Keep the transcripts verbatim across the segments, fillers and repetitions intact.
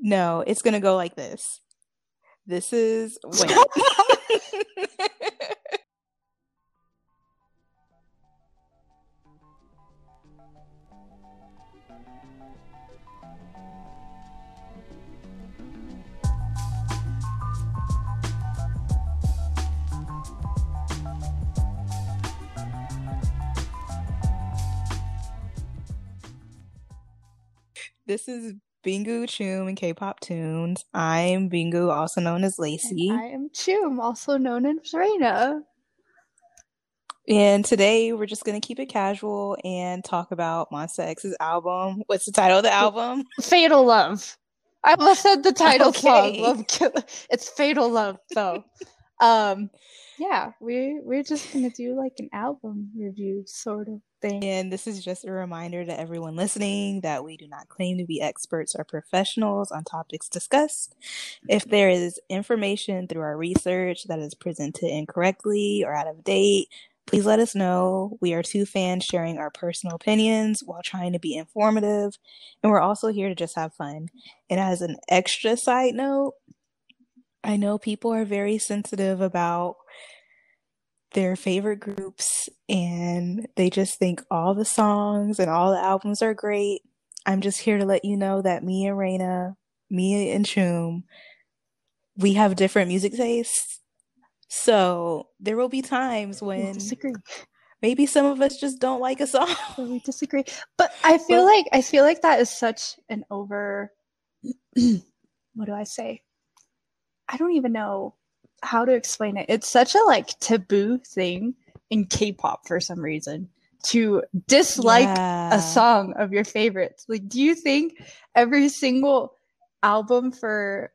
No, it's gonna go like this. This is wait. This is Bingu, Chum, and K-pop tunes. I'm Bingu, also known as Lacy. And I am Chum, also known as Raina. And today we're just going to keep it casual and talk about Monsta X's album. What's the title of the album? Fatal Love. I almost said the title okay. song. Love Killa. It's Fatal Love, though. um, yeah, we, we're just going to do like an album review, sort of. Thing. And this is just a reminder to everyone listening that we do not claim to be experts or professionals on topics discussed. If there is information through our research that is presented incorrectly or out of date, please let us know. We are two fans sharing our personal opinions while trying to be informative, and we're also here to just have fun. And as an extra side note, I know people are very sensitive about their favorite groups, and they just think all the songs and all the albums are great. I'm just here to let you know that me and Raina, me and Chum, we have different music tastes. So there will be times when disagree. Maybe some of us just don't like a song. We disagree, but I feel well, like I feel like that is such an over. What do I say? I don't even know how to explain it. It's such a like taboo thing in K-pop for some reason to dislike yeah. a song of your favorites. Like, do you think every single album for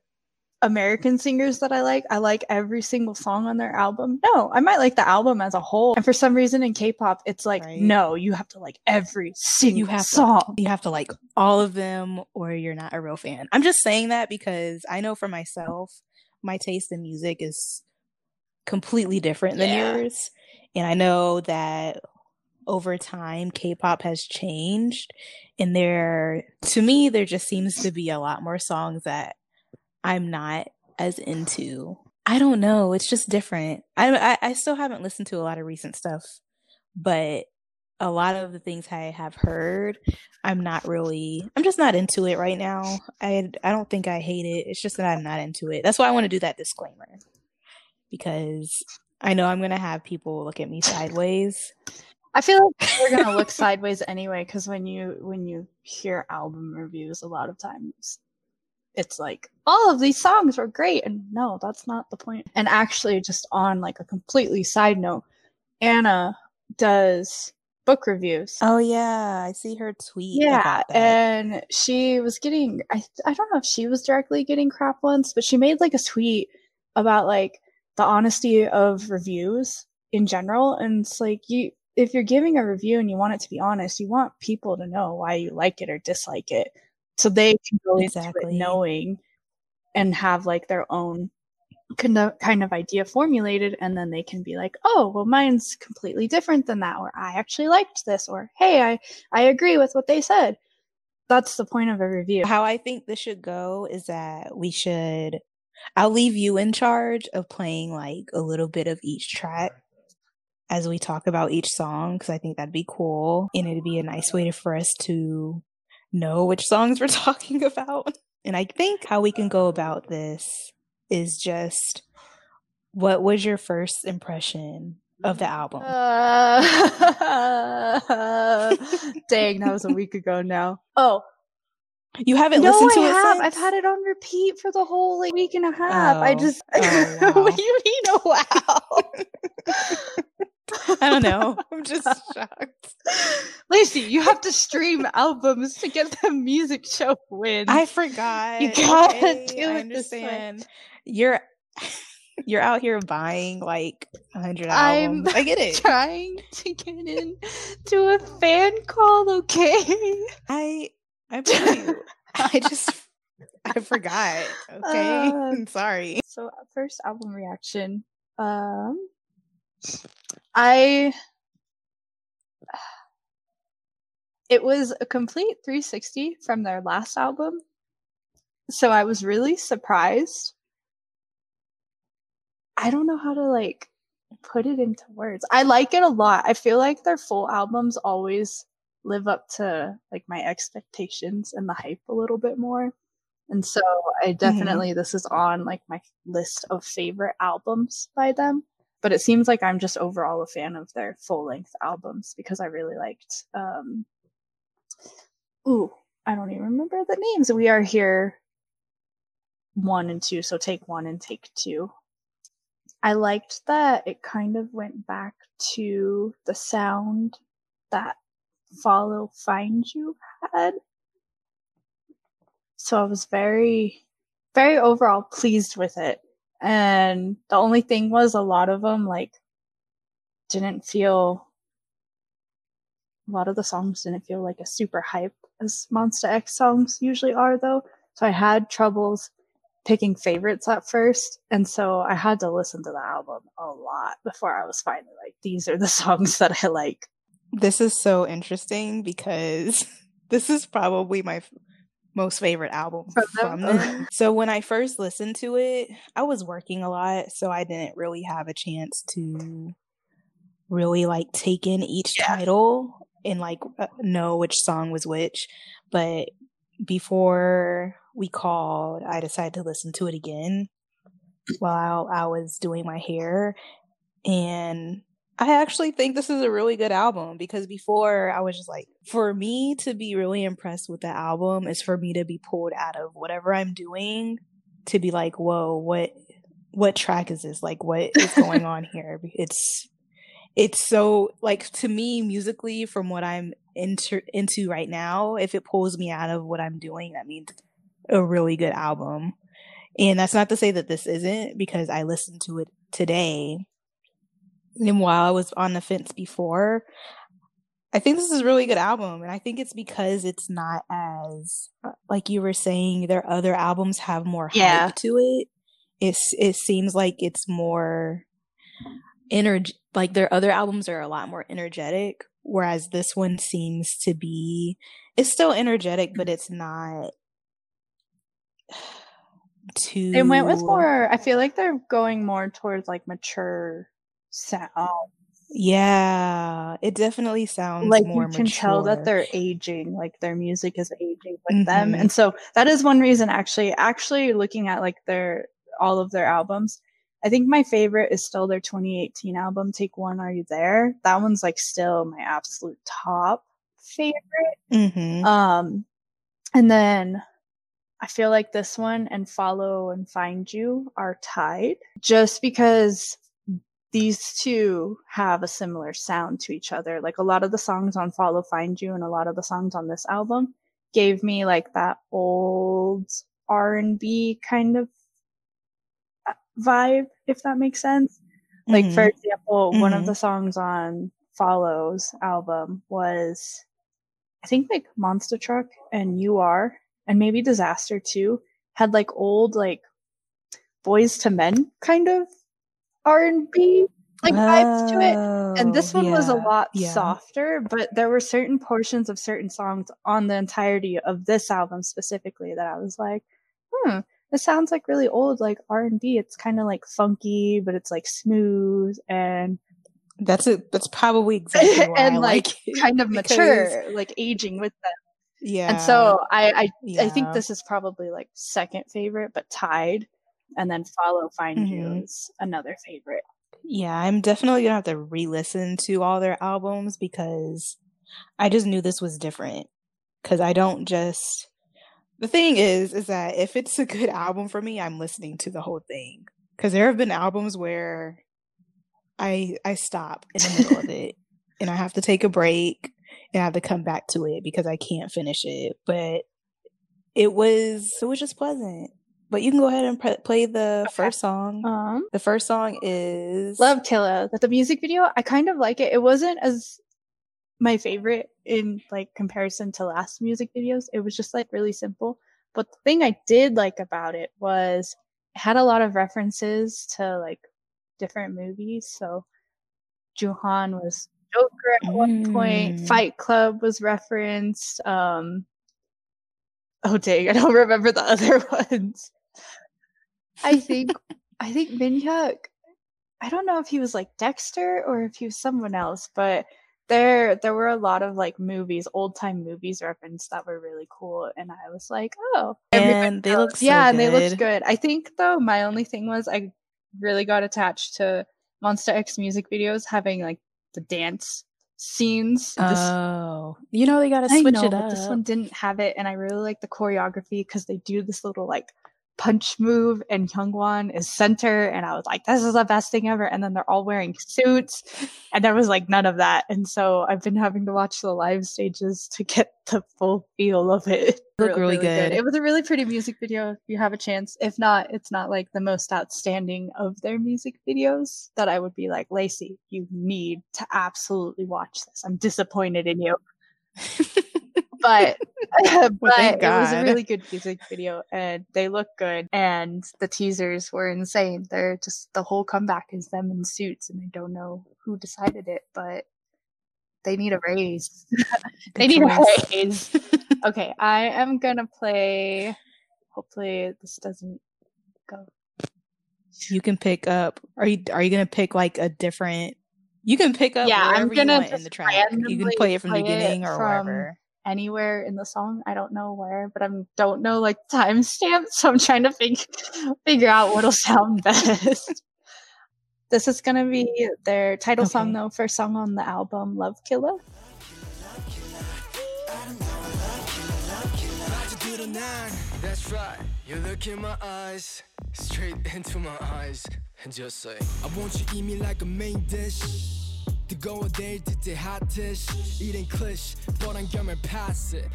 American singers that I like, I like every single song on their album? No, I might like the album as a whole. And for some reason in K-pop, it's like, right. no, you have to like every single you have song. To, you have to like all of them or you're not a real fan. I'm just saying that because I know for myself, my taste in music is completely different than yeah. yours. And I know that over time, K-pop has changed. And there, to me, there just seems to be a lot more songs that I'm not as into. I don't know. It's just different. I, I, I still haven't listened to a lot of recent stuff, but a lot of the things I have heard, I'm not really, I'm just not into it right now. I I don't think I hate it. It's just that I'm not into it. That's why I want to do that disclaimer, because I know I'm going to have people look at me sideways. I feel like we're going to look sideways anyway, because when you, when you hear album reviews, a lot of times it's like, all of these songs were great. And no, that's not the point. And actually, just on like a completely side note, Anna does book reviews. Oh yeah, I see her tweet. Yeah, about that. And she was getting I I don't know if she was directly getting crap once, but she made like a tweet about like the honesty of reviews in general. And it's like, you if you're giving a review and you want it to be honest, you want people to know why you like it or dislike it, so they can go exactly. into it knowing and have like their own kind of idea formulated, and then they can be like, oh well, mine's completely different than that, or I actually liked this, or hey, I I agree with what they said. That's the point of a review. How I think this should go is that we should I'll leave you in charge of playing like a little bit of each track as we talk about each song, because I think that'd be cool, and it'd be a nice way to, for us to know which songs we're talking about. And I think how we can go about this is just, what was your first impression of the album? Uh, dang, that was a week ago now. Oh, you haven't no, listened to I it have. Since? I've had it on repeat for the whole like, week and a half. Oh. I just. Oh, wow. What do you mean? Oh wow! I don't know. I'm just shocked. Lacy, you have to stream albums to get the music show wins. I forgot. You gotta okay, do I it. Understand. This You're you're out here buying like a hundred albums. I'm I get it. Trying to get in to a fan call, okay? I I believe you. I just I forgot. Okay, uh, I'm sorry. So first album reaction. Um, I it was a complete three sixty from their last album. So I was really surprised. I don't know how to like put it into words. I like it a lot. I feel like their full albums always live up to like my expectations and the hype a little bit more. And so I definitely, mm-hmm. this is on like my list of favorite albums by them. But it seems like I'm just overall a fan of their full-length albums because I really liked, um, ooh, I don't even remember the names. We Are Here one and two, so Take One and Take Two. I liked that it kind of went back to the sound that Follow Find You had. So I was very, very overall pleased with it. And the only thing was a lot of them, like, didn't feel, a lot of the songs didn't feel like a super hype as Monsta X songs usually are, though. So I had troubles picking favorites at first. And so I had to listen to the album a lot before I was finally like, these are the songs that I like. This is so interesting because this is probably my f- most favorite album from them. From them. So when I first listened to it, I was working a lot, so I didn't really have a chance to really like take in each yeah. title and like know which song was which. But before we called, I decided to listen to it again while I was doing my hair, and I actually think this is a really good album because before I was just like, for me to be really impressed with the album is for me to be pulled out of whatever I'm doing to be like, whoa, what what track is this? Like, what is going on here? It's it's so, like, to me, musically, from what I'm inter- into right now, if it pulls me out of what I'm doing, that means a really good album. And that's not to say that this isn't, because I listened to it today. And while I was on the fence before, I think this is a really good album. And I think it's because it's not as, like you were saying, their other albums have more yeah. hype to it. It's, it seems like it's more energy, like their other albums are a lot more energetic, whereas this one seems to be, it's still energetic, but it's not too. They went with more, I feel like they're going more towards like mature sound. Yeah, it definitely sounds like more you can mature. Tell that they're aging, like their music is aging with mm-hmm. them. And so that is one reason actually actually looking at like their all of their albums, I think my favorite is still their twenty eighteen album, Take One, Are You There? That one's like still my absolute top favorite. Mm-hmm. Um and then I feel like this one and Follow and Find You are tied just because these two have a similar sound to each other. Like a lot of the songs on Follow Find You and a lot of the songs on this album gave me like that old R and B kind of vibe, if that makes sense. Mm-hmm. Like, for example, mm-hmm. one of the songs on Follow's album was, I think, like Monster Truck and You Are, and maybe Disaster too, had like old, like Boys to Men kind of R and B like oh, vibes to it, and this one yeah, was a lot yeah. softer, but there were certain portions of certain songs on the entirety of this album specifically that I was like, hmm this sounds like really old like R and B. It's kind of like funky, but it's like smooth, and that's it that's probably exactly why and I like, like kind of mature, like aging with them. Yeah. And so I I, yeah. I think this is probably like second favorite, but tied. And then Follow Find mm-hmm. You is another favorite. Yeah, I'm definitely gonna have to re-listen to all their albums because I just knew this was different. Because I don't just the thing is is that if it's a good album for me, I'm listening to the whole thing. Because there have been albums where I I stop in the middle of it and I have to take a break and I have to come back to it because I can't finish it. But it was it was just pleasant. But you can go ahead and pre- play the okay. first song. Um, the first song is Love Killa. The music video, I kind of like it. It wasn't as my favorite in like comparison to last music videos. It was just like really simple. But the thing I did like about it was it had a lot of references to like different movies. So Jooheon was Joker at mm. one point. Fight Club was referenced. Um, Oh dang, I don't remember the other ones. I think I think Minhyuk, I don't know if he was like Dexter or if he was someone else, but there there were a lot of like movies, old time movies referenced that were really cool, and I was like, oh, and they look so yeah, good. and they looked good. I think though my only thing was I really got attached to Monsta X music videos having like the dance scenes. This, oh, you know they gotta switch I know, it up. But this one didn't have it, and I really like the choreography because they do this little like punch move, and Hyungwon is center, and I was like, this is the best thing ever. And then they're all wearing suits, and there was like none of that. And so I've been having to watch the live stages to get the full feel of it. Look really, really good. good. It was a really pretty music video. If you have a chance, if not, it's not like the most outstanding of their music videos that I would be like, Lacy, you need to absolutely watch this. I'm disappointed in you. But, well, but it was a really good music video, and they look good, and the teasers were insane. They're just, the whole comeback is them in suits, and I don't know who decided it, but they need a raise. they need a raise. Okay, I am going to play, hopefully this doesn't go. You can pick up, are you, are you going to pick like a different, you can pick up yeah, wherever I'm gonna you want in the track. You can play it from play the beginning or from, wherever. Anywhere in the song, I don't know where, but I don't know like timestamps, so I'm trying to fig- figure out what'll sound best. This is gonna be their title okay. song, though, first song on the album, Love Killa. That's right. You look in my eyes, straight into my eyes, and just say, I want you to eat me like a main dish. To go there to the hot dish, eating clish, but I'm gonna pass it.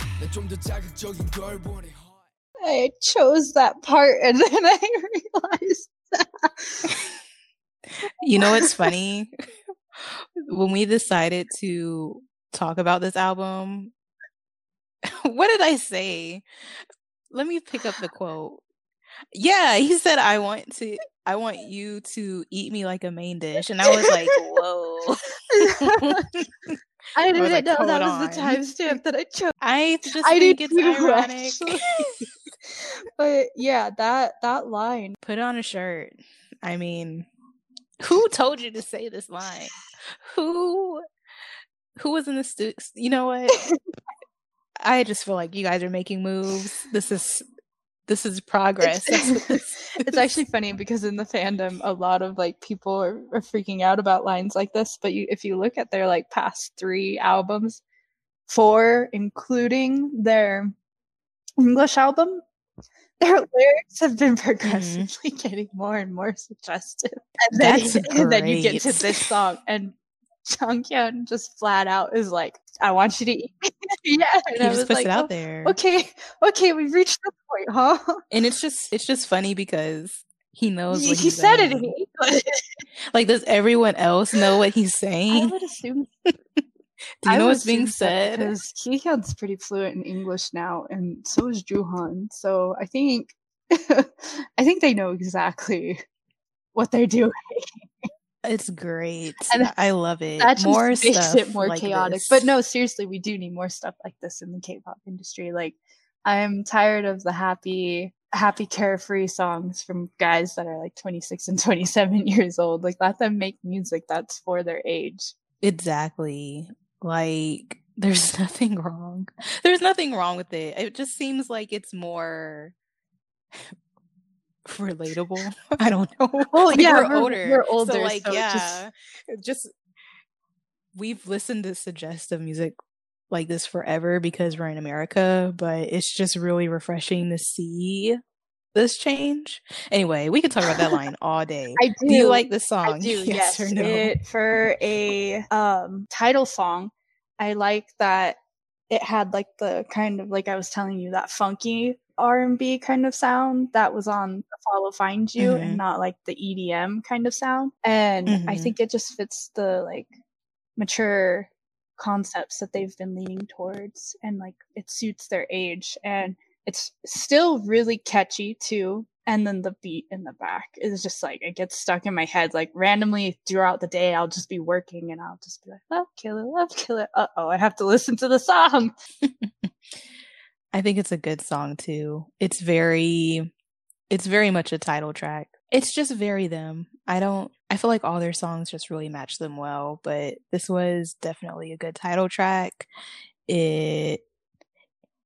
I chose that part and then I realized that. You know what's funny? When we decided to talk about this album, what did I say? Let me pick up the quote. Yeah, he said, I want to I want you to eat me like a main dish. And I was like, whoa. I didn't I like, know that on. was the timestamp that I chose. I just I think it's ironic. But yeah, that that line. Put on a shirt. I mean, who told you to say this line? Who who was in the stu- you know what? I just feel like you guys are making moves. This is This is progress. It's actually funny because in the fandom, a lot of like people are, are freaking out about lines like this. But you, if you look at their like past three albums, four, including their English album, their lyrics have been progressively mm-hmm. getting more and more suggestive. And then, That's great. And then you get to this song, and Changkyun just flat out is like, I want you to eat. Yeah, and he I just puts like, it out oh, there. Okay, okay, we've reached the point, huh? And it's just, it's just funny because he knows. He, what he said saying. it. But... like, does everyone else know what he's saying? I would assume. Do you I know what's being said? Because Kihyun's pretty fluent in English now, and so is Jooheon. So I think, I think they know exactly what they're doing. It's great. And I love it. That just more makes stuff it more like chaotic. This. But no, seriously, we do need more stuff like this in the K-pop industry. Like, I'm tired of the happy, happy, carefree songs from guys that are like twenty-six and twenty-seven years old. Like, let them make music that's for their age. Exactly. Like, there's nothing wrong. There's nothing wrong with it. It just seems like it's more... relatable. I don't know. Well, yeah, we're, we're older. We're older. So, like, so yeah, just... just we've listened to suggestive music like this forever because we're in America, but it's just really refreshing to see this change. Anyway, we could talk about that line all day. I do. Do you like this song? I do, yes, yes or no? It, for a um title song, I like that it had like the kind of like I was telling you that funky R and B kind of sound that was on Follow Find You mm-hmm. and not like the E D M kind of sound, and mm-hmm. I think it just fits the like mature concepts that they've been leaning towards, and like it suits their age, and it's still really catchy too. And then the beat in the back is just like, it gets stuck in my head like randomly throughout the day. I'll just be working and I'll just be like, love killer, love killer, uh oh, I have to listen to the song. I I think it's a good song too. It's very, it's very much a title track. It's just very them. I don't, I feel like all their songs just really match them well, but this was definitely a good title track. It,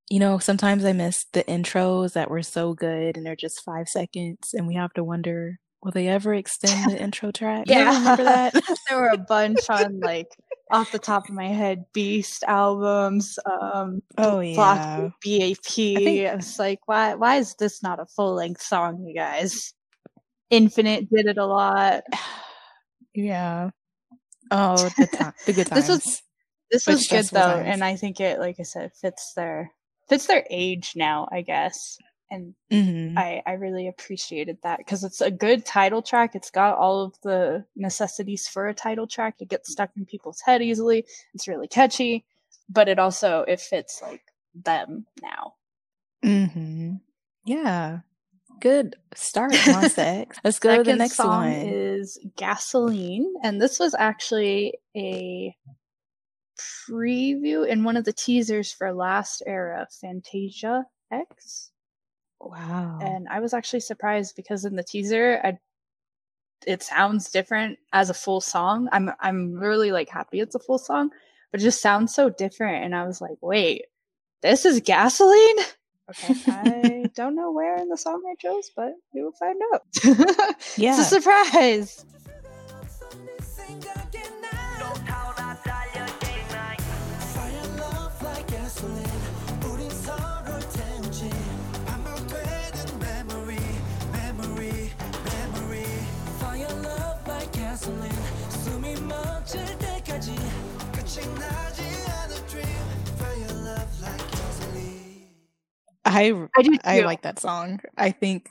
you know, sometimes I miss the intros that were so good and they're just five seconds and we have to wonder, will they ever extend the intro track? Yeah. You remember that? There were a bunch on, like, off the top of my head, Beast albums, um, oh yeah, B A P. It's like, why, why is this not a full length song, you guys? Infinite did it a lot. Yeah. Oh, the, to- the good times. This was this was good though, times. And I think it, like I said, fits their fits their age now, I guess. And mm-hmm. I, I really appreciated that because it's a good title track. It's got all of the necessities for a title track. It gets stuck in people's head easily. It's really catchy, but it also, it fits like them now. Mm-hmm. Yeah. Good start, Monsta X. Let's go to the next song one. Is Gasoline. And this was actually a preview in one of the teasers for Last Era, Fantasia X. Wow. And I was actually surprised because in the teaser, I, it sounds different as a full song. I'm I'm really like happy it's a full song, but it just sounds so different. And I was like, wait, this is Gasoline? Okay, I don't know where in the song I chose, but we will find out. Yeah. It's a surprise. I I, I like that song. I think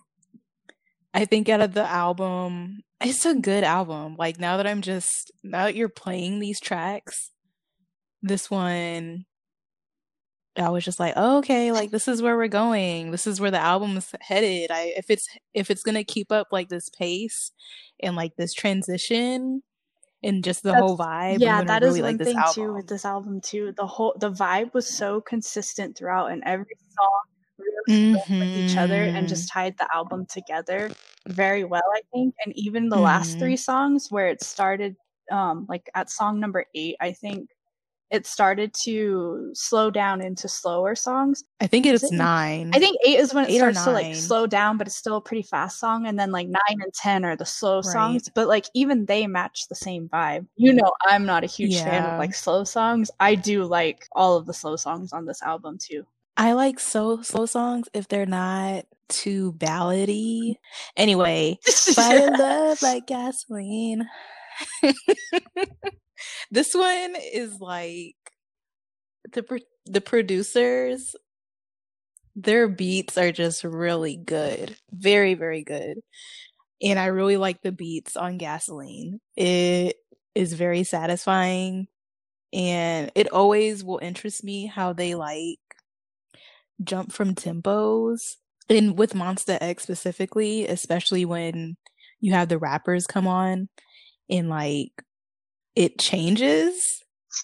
I think out of the album, it's a good album. Like now that I'm just now that you're playing these tracks, this one I was just like, oh, okay, like this is where we're going. This is where the album is headed. I if it's if it's gonna keep up like this pace and like this transition and just the That's, whole vibe. Yeah, that really is one like thing too with this album too. The whole the vibe was so consistent throughout, and every song really mm-hmm. with each other and just tied the album together very well, I think. And even the mm-hmm. last three songs where it started um like at song number eight, I think it started to slow down into slower songs. I think it's it, nine. I think eight is when it eight starts to like slow down, but it's still a pretty fast song. And then like nine and ten are the slow right. songs, but like even they match the same vibe. You know, I'm not a huge yeah. fan of like slow songs. I do like all of the slow songs on this album too. I like so slow songs if they're not too ballady. Anyway, fire love like gasoline. This one is like the pro- the producers, their beats are just really good. Very, very good. And I really like the beats on Gasoline. It is very satisfying. And it always will interest me how they like jump from tempos. And with Monsta X specifically, especially when you have the rappers come on and like it changes.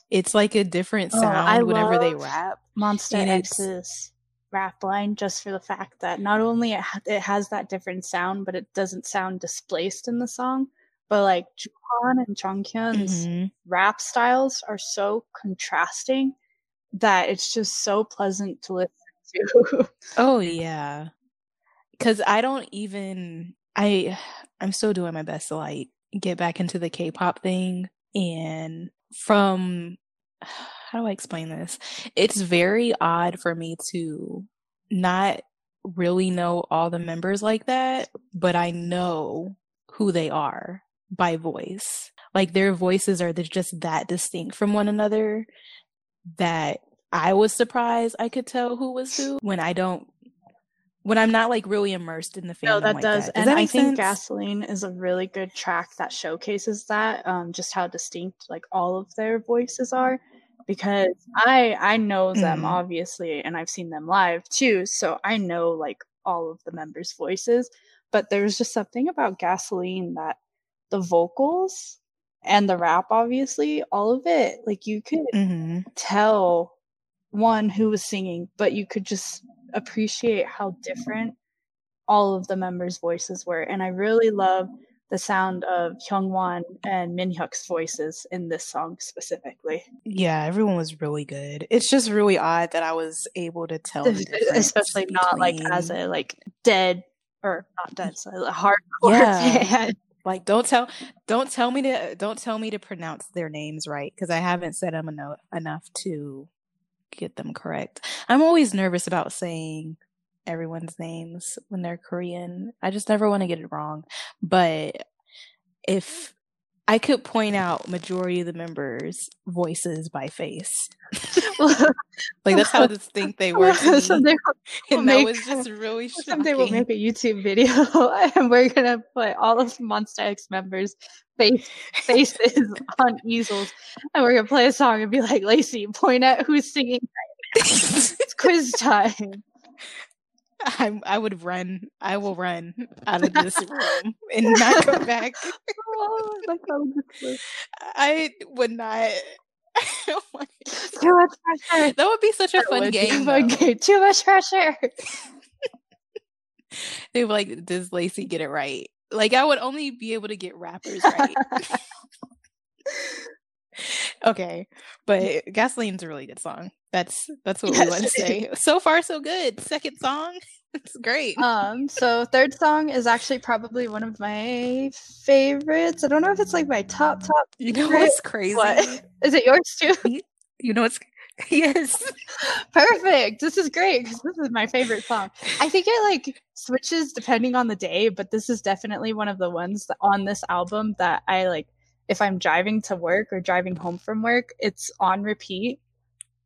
It's like a different sound oh, whenever they rap. Monsta X's rap line, just for the fact that not only it, ha- it has that different sound, but it doesn't sound displaced in the song. But like Jooheon and Changkyun's mm-hmm. rap styles are so contrasting that it's just so pleasant to listen to. Oh yeah, because I don't even I I'm still doing my best to like get back into the K-pop thing. And from, how do I explain this? It's very odd for me to not really know all the members like that, but I know who they are by voice. Like their voices are just that distinct from one another that I was surprised I could tell who was who when I don't, when I'm not like really immersed in the fandom. No, that like does. That. does. And that I think sense? Gasoline is a really good track that showcases that, um, just how distinct like all of their voices are, because I I know them mm. obviously, and I've seen them live too, so I know like all of the members' voices. But there's just something about Gasoline that the vocals and the rap, obviously, all of it, like you could mm-hmm. tell one who was singing, but you could just appreciate how different all of the members' voices were. And I really love the sound of Hyungwon and Minhyuk's voices in this song specifically. Yeah, everyone was really good. It's just really odd that I was able to tell, especially between... not like as a like dead or not dead, so a hardcore yeah. fan. Like don't tell, don't tell me to, don't tell me to pronounce their names right, because I haven't said them eno- enough to get them correct. I'm always nervous about saying everyone's names when they're Korean. I just never want to get it wrong. But if I could point out majority of the members' voices by face, like that's how distinct they were. Someday we'll, and we'll that make, was just really shocking. Someday we'll make a YouTube video and we're gonna put all of Monsta X members' face faces on easels, and we're gonna play a song and be like, "Lacy, point at who's singing right now. It's quiz time." I, I would run. I will run out of this room and not go back. Oh, like I would not. I Too much pressure. That would be such a that fun game. Fun game. Too much pressure. They were like, "Does Lacy get it right?" Like I would only be able to get rappers right. Okay, but Gasoline's a really good song. That's that's what yes. we want to say. So far, so good. Second song, it's great. Um, so third song is actually probably one of my favorites. I don't know if it's like my top top. You know favorite. What's crazy? What? Is it yours too? You know what's yes, perfect. This is great because this is my favorite song. I think it like switches depending on the day, but this is definitely one of the ones on this album that I like. If I'm driving to work or driving home from work, it's on repeat.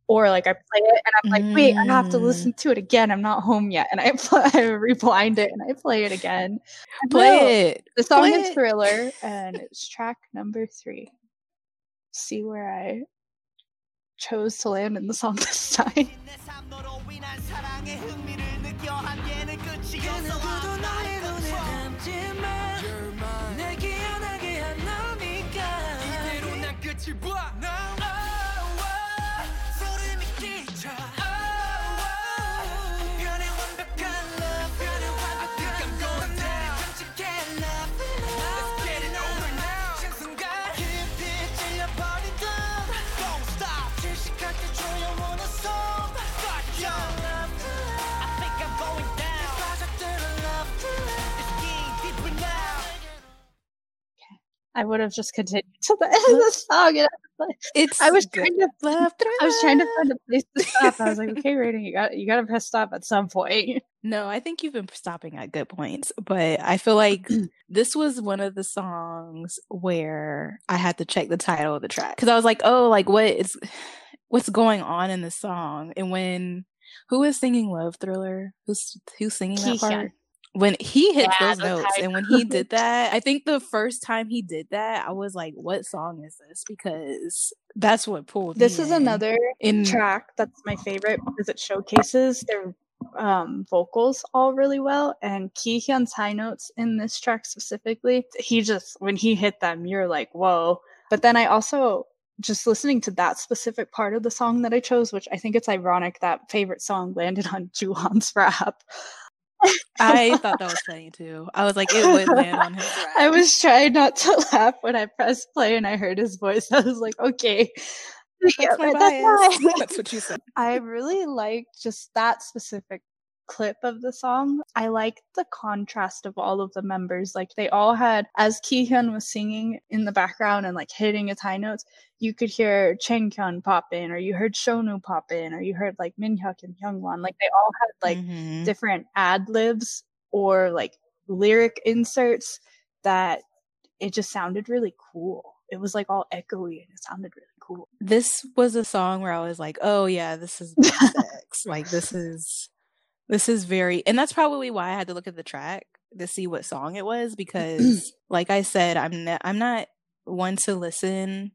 Or like I play it and I'm like, wait, I have to listen to it again. I'm not home yet. And I, pl- I rewind it and I play it again. Play no. it. The song play is it. Thriller, and it's track number three. See where I chose to land in the song this time. I would have just continued to the end of the song. And I was, like, it's I was trying to left. I was trying to find a place to stop. I was like, okay, Raina, you got you got to press stop at some point. No, I think you've been stopping at good points, but I feel like this was one of the songs where I had to check the title of the track because I was like, oh, like what is what's going on in the song? And when who is singing Love Thriller? Who's who's singing that part? When he hits yeah, those notes and when he did that, I think the first time he did that, I was like, what song is this? Because that's what pulled this me is in. Another in- track that's my favorite because it showcases their um, vocals all really well. And Kihyun's high notes in this track specifically, he just, when he hit them, you're like, whoa. But then I also, just listening to that specific part of the song that I chose, which I think it's ironic that favorite song landed on Jooheon's rap. I thought that was funny too. I was like, it would land on his rap. I was trying not to laugh when I pressed play and I heard his voice. I was like, okay, that's, yeah, my bias. That's, that's what you said. I really liked just that specific clip of the song. I liked the contrast of all of the members. Like they all had, as Kihyun was singing in the background and like hitting his high notes, you could hear Changkyun pop in, or you heard Shownu pop in, or you heard like Minhyuk and Hyungwon. Like they all had like mm-hmm. different ad libs or like lyric inserts that it just sounded really cool. It was like all echoey and it sounded really cool. This was a song where I was like, oh yeah, this is sex. Like this is This is very, and that's probably why I had to look at the track to see what song it was, because like I said, I'm not, I'm not one to listen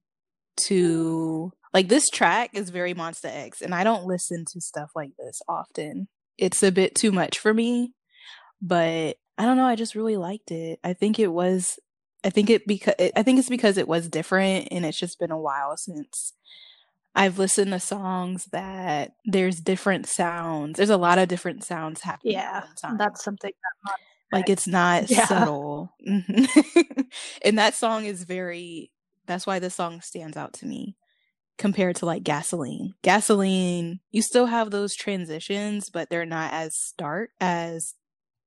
to, like this track is very Monsta X and I don't listen to stuff like this often. It's a bit too much for me, but I don't know. I just really liked it. I think it was, I think it because, I think it's because it was different and it's just been a while since I've listened to songs that there's different sounds. There's a lot of different sounds happening. Yeah, at one time. That's something that not, like it's not yeah. subtle. And that song is very. That's why this song stands out to me compared to like Gasoline. Gasoline, you still have those transitions, but they're not as stark as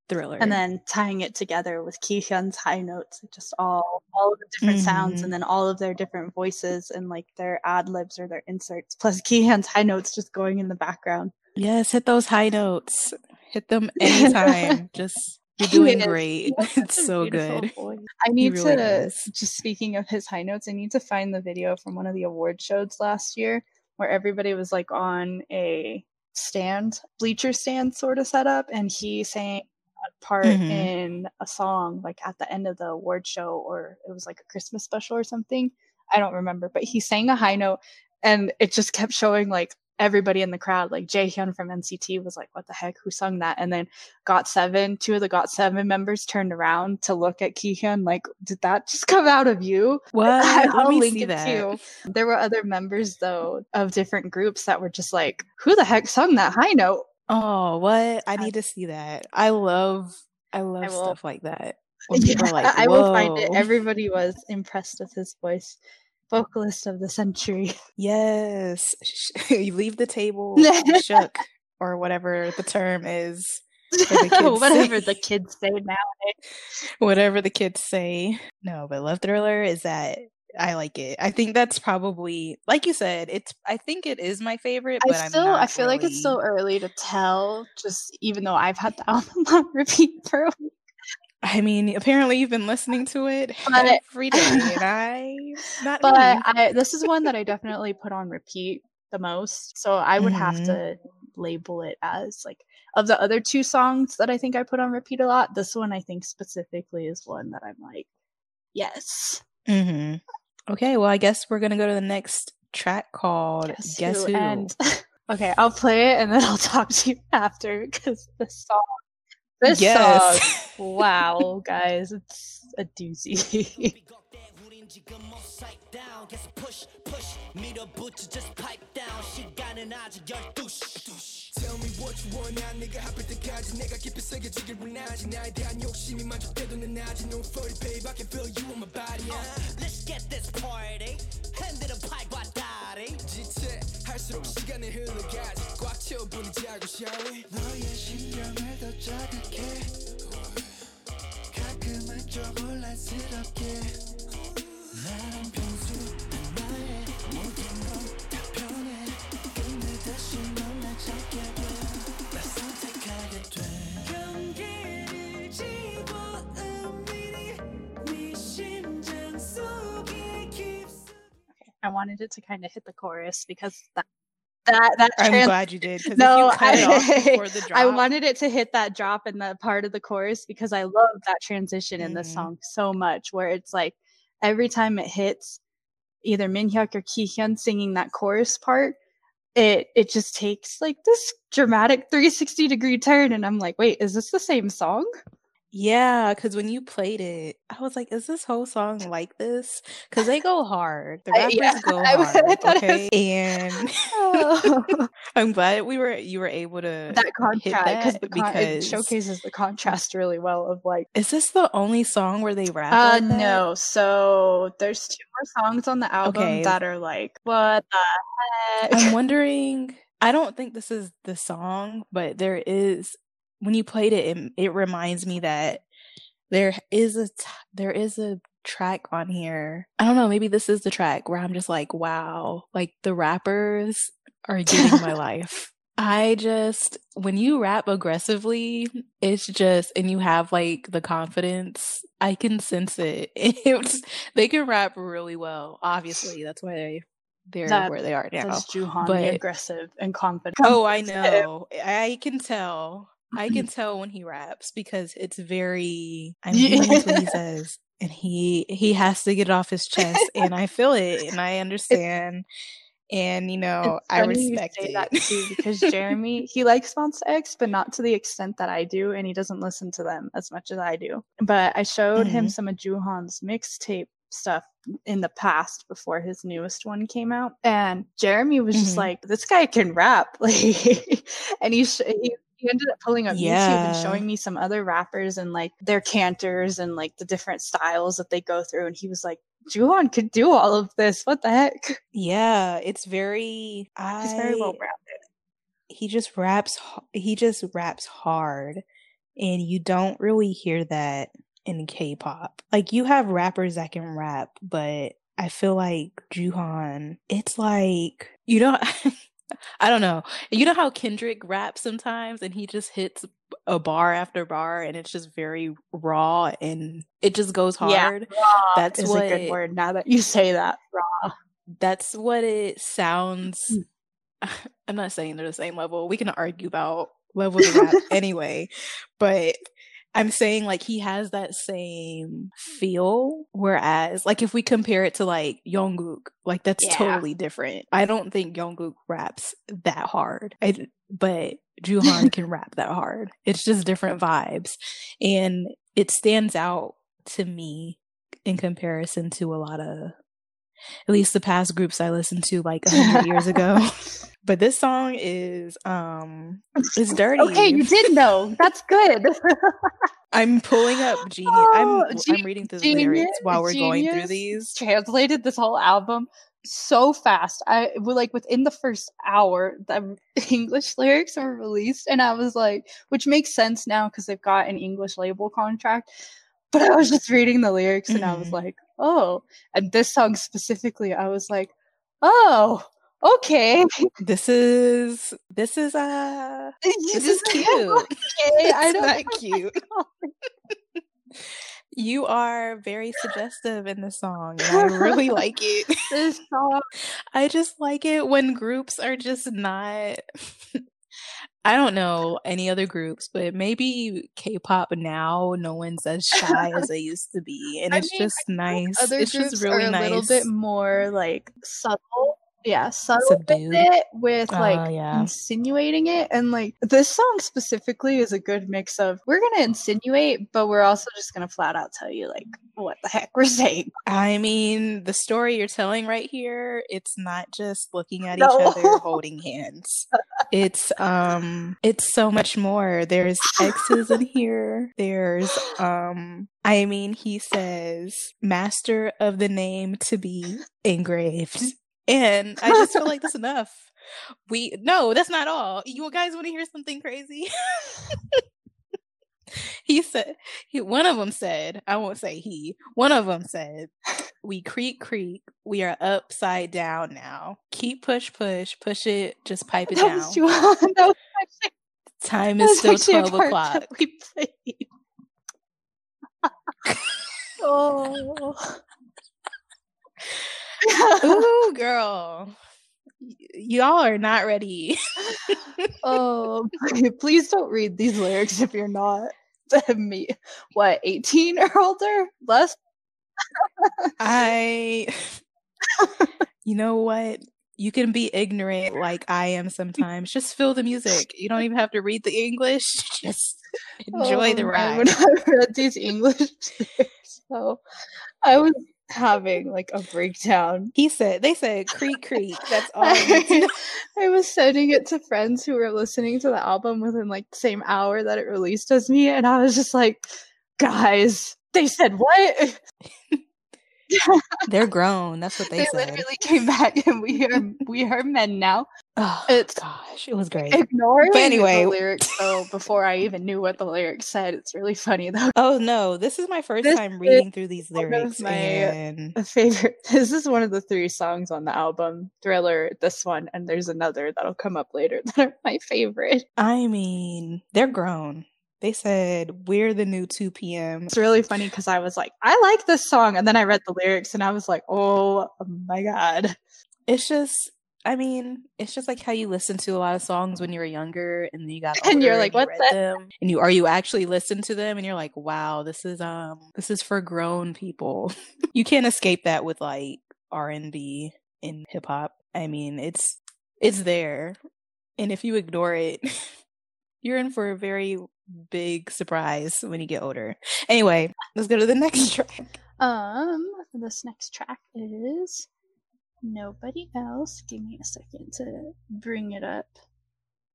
Thriller. And then tying it together with Kihyun's high notes, just all all of the different mm-hmm. sounds, and then all of their different voices and like their ad-libs or their inserts, plus Kihyun's high notes just going in the background. Yes, hit those high notes. Hit them anytime. Just you're doing great. Yes, it's so good. Voice. I need really to is. Just speaking of his high notes, I need to find the video from one of the award shows last year where everybody was like on a stand, bleacher stand sort of setup, and he sang part mm-hmm. in a song like at the end of the award show, or it was like a Christmas special or something, I don't remember, but he sang a high note and it just kept showing like everybody in the crowd, like Jaehyun from N C T was like, what the heck, who sung that? And then GOT seven, two of the GOT seven members turned around to look at Kihyun like, did that just come out of you? What? I'll link it too. There were other members though of different groups that were just like, who the heck sung that high note? Oh, what? I need to see that. I love I love I stuff like that. When people yeah, are like, whoa. I will find it. Everybody was impressed with his voice. Vocalist of the century. Yes. You leave the table shook, or whatever the term is. The whatever say. the kids say nowadays. Whatever the kids say. No, but Love Thriller is that I like it. I think that's probably, like you said, it's. I think it is my favorite. But I still, I'm not I feel really... like it's so early to tell. Just even though I've had the album on repeat for a week. I mean, apparently you've been listening to it but, every day, and I. Not but I, this is one that I definitely put on repeat the most. So I would mm-hmm. have to label it as like of the other two songs that I think I put on repeat a lot. This one I think specifically is one that I'm like, yes. Mm-hmm. Okay, well, I guess we're going to go to the next track called Guess, Guess Who. Who. And, okay, I'll play it and then I'll talk to you after, because this song, this yes. song, wow, guys, it's a doozy. Tell me what you want now, nigga. Happy to catch you. Nigga, keep it sick. You get renounced. Now, I'm your shimmy, my dead on the night. You know, forty, babe. I can feel you on my body. Let's get this party. Handed a pipe by daddy. G T, 할수록 시간을 흘러가지. 꽉 채워보니 자고, shall we? 너의 신경을 더 자극해. 가끔은 좀 혼란스럽게. 나랑 평소 나의 모든 건 다 변해. 근데 다시 넌 날 찾게 돼. 나 선택하게 돼. 경계를 지워 은밀히 네 심장 속에 깊숙이. I wanted it to kind of hit the chorus because that That, that trans- I'm glad you did. No, you cut I, it off before the drop. I wanted it to hit that drop in the part of the chorus because I love that transition mm-hmm. in this song so much, where it's like every time it hits either Minhyuk or Kihyun singing that chorus part, it it just takes like this dramatic three sixty degree turn, and I'm like, wait, is this the same song? Yeah, because when you played it, I was like, is this whole song like this? Because they go hard. The rappers I, yeah, go I, hard. I, I okay? was... And oh. I'm glad we were you were able to that contrast hit that, con- because it showcases the contrast really well of like, is this the only song where they rap? Uh, like no. So there's two more songs on the album okay. that are like, what the heck? I'm wondering, I don't think this is the song, but there is. When you played it, it, it reminds me that there is a t- there is a track on here. I don't know, maybe this is the track where I'm just like, wow, like the rappers are getting my life. I just, when you rap aggressively, it's just, and you have like the confidence, I can sense it. It's, they can rap really well, obviously. That's why they. They're that, where they are now. That's Jooheon, but, aggressive and confident. Oh, I know. I can tell. I can tell when he raps because it's very, I mean, that's what he says, and he he has to get it off his chest, and I feel it, and I understand, and you know, I respect you say it. That too, because Jeremy, he likes Monsta X, but not to the extent that I do, and he doesn't listen to them as much as I do. But I showed mm-hmm. him some of Jooheon's mixtape stuff in the past before his newest one came out. And Jeremy was mm-hmm. just like, this guy can rap. Like, and he, sh- he he ended up pulling up yeah. YouTube and showing me some other rappers and like their canters and like the different styles that they go through. And he was like, Jooheon could do all of this. What the heck? Yeah, it's very... I... He's very well rounded. He just raps. He just raps hard, and you don't really hear that in K-pop. Like, you have rappers that can rap, but I feel like Jooheon, it's like, you don't. I don't know. You know how Kendrick raps sometimes, and he just hits a bar after bar, and it's just very raw, and it just goes hard. Yeah, raw that's is what a good it, word. Now that you say that, raw. That's what it sounds. I'm not saying they're the same level. We can argue about levels of rap anyway, but I'm saying like he has that same feel. Whereas, like if we compare it to like Jungkook, like that's yeah. totally different. I don't think Jungkook raps that hard, I, but Jooheon can rap that hard. It's just different vibes, and it stands out to me in comparison to a lot of. At least the past groups I listened to like one hundred years ago. But this song is, um, it's dirty. Okay, you did know. That's good. I'm pulling up Genius. Oh, I'm, G- I'm reading through the lyrics while we're Genius going through these. Translated this whole album so fast. I like within the first hour, the English lyrics were released. And I was like, which makes sense now because they've got an English label contract. But I was just reading the lyrics and mm-hmm. I was like, oh, and this song specifically, I was like, oh, okay. This is, this is, uh, this is cute. Okay, I don't not cute. You are very suggestive in the song. And I really like it. This song. I just like it when groups are just not, I don't know any other groups, but maybe K-pop now, no one's as shy as they used to be. And I it's mean, just nice. Other it's groups just really are nice. A little bit more like subtle. Yeah, subtle Subdued. With it, with like uh, yeah. insinuating it. And like this song specifically is a good mix of we're going to insinuate, but we're also just going to flat out tell you like what the heck we're saying. I mean, the story you're telling right here, it's not just looking at no. each other holding hands. It's um, it's so much more. There's exes in here. There's um, I mean, he says master of the name to be engraved. And I just feel like that's enough. We no, that's not all. You guys want to hear something crazy? He said, he, one of them said, I won't say he, one of them said, we creak, creak, we are upside down now. Keep push, push, push it, just pipe it that down. Was actually, time is still twelve o'clock. We played. Oh. Ooh, girl. Y- y'all are not ready. Oh, please don't read these lyrics if you're not me. What, eighteen or older? Less? I, you know what? You can be ignorant like I am sometimes. Just feel the music. You don't even have to read the English. Just enjoy oh, the ride. When I read these English lyrics, so I was having like a breakdown. He said they said creak creak. That's all. I, I was sending it to friends who were listening to the album within like the same hour that it released as me, and I was just like, guys, they said what? They're grown. That's what they, they said. They literally came back, and we are we are men now. Oh, it's gosh, it was great. Ignoring but anyway. The lyrics though, before I even knew what the lyrics said, it's really funny though. Oh no, this is my first this time reading through these lyrics. My and... favorite. This is one of the three songs on the album: Thriller, this one, and there's another that'll come up later that are my favorite. I mean, they're grown. They said, we're the new two p.m. It's really funny because I was like, I like this song. And then I read the lyrics and I was like, oh, my God. It's just, I mean, it's just like how you listen to a lot of songs when you were younger and you got older and you're like, and you what's that? Them, and you, are you actually listen to them? And you're like, wow, this is, um, this is for grown people. You can't escape that with like R and B and hip hop. I mean, it's, it's there. And if you ignore it, you're in for a very big surprise when you get older. Anyway, let's go to the next track. Um, This next track is Nobody Else. Give me a second to bring it up.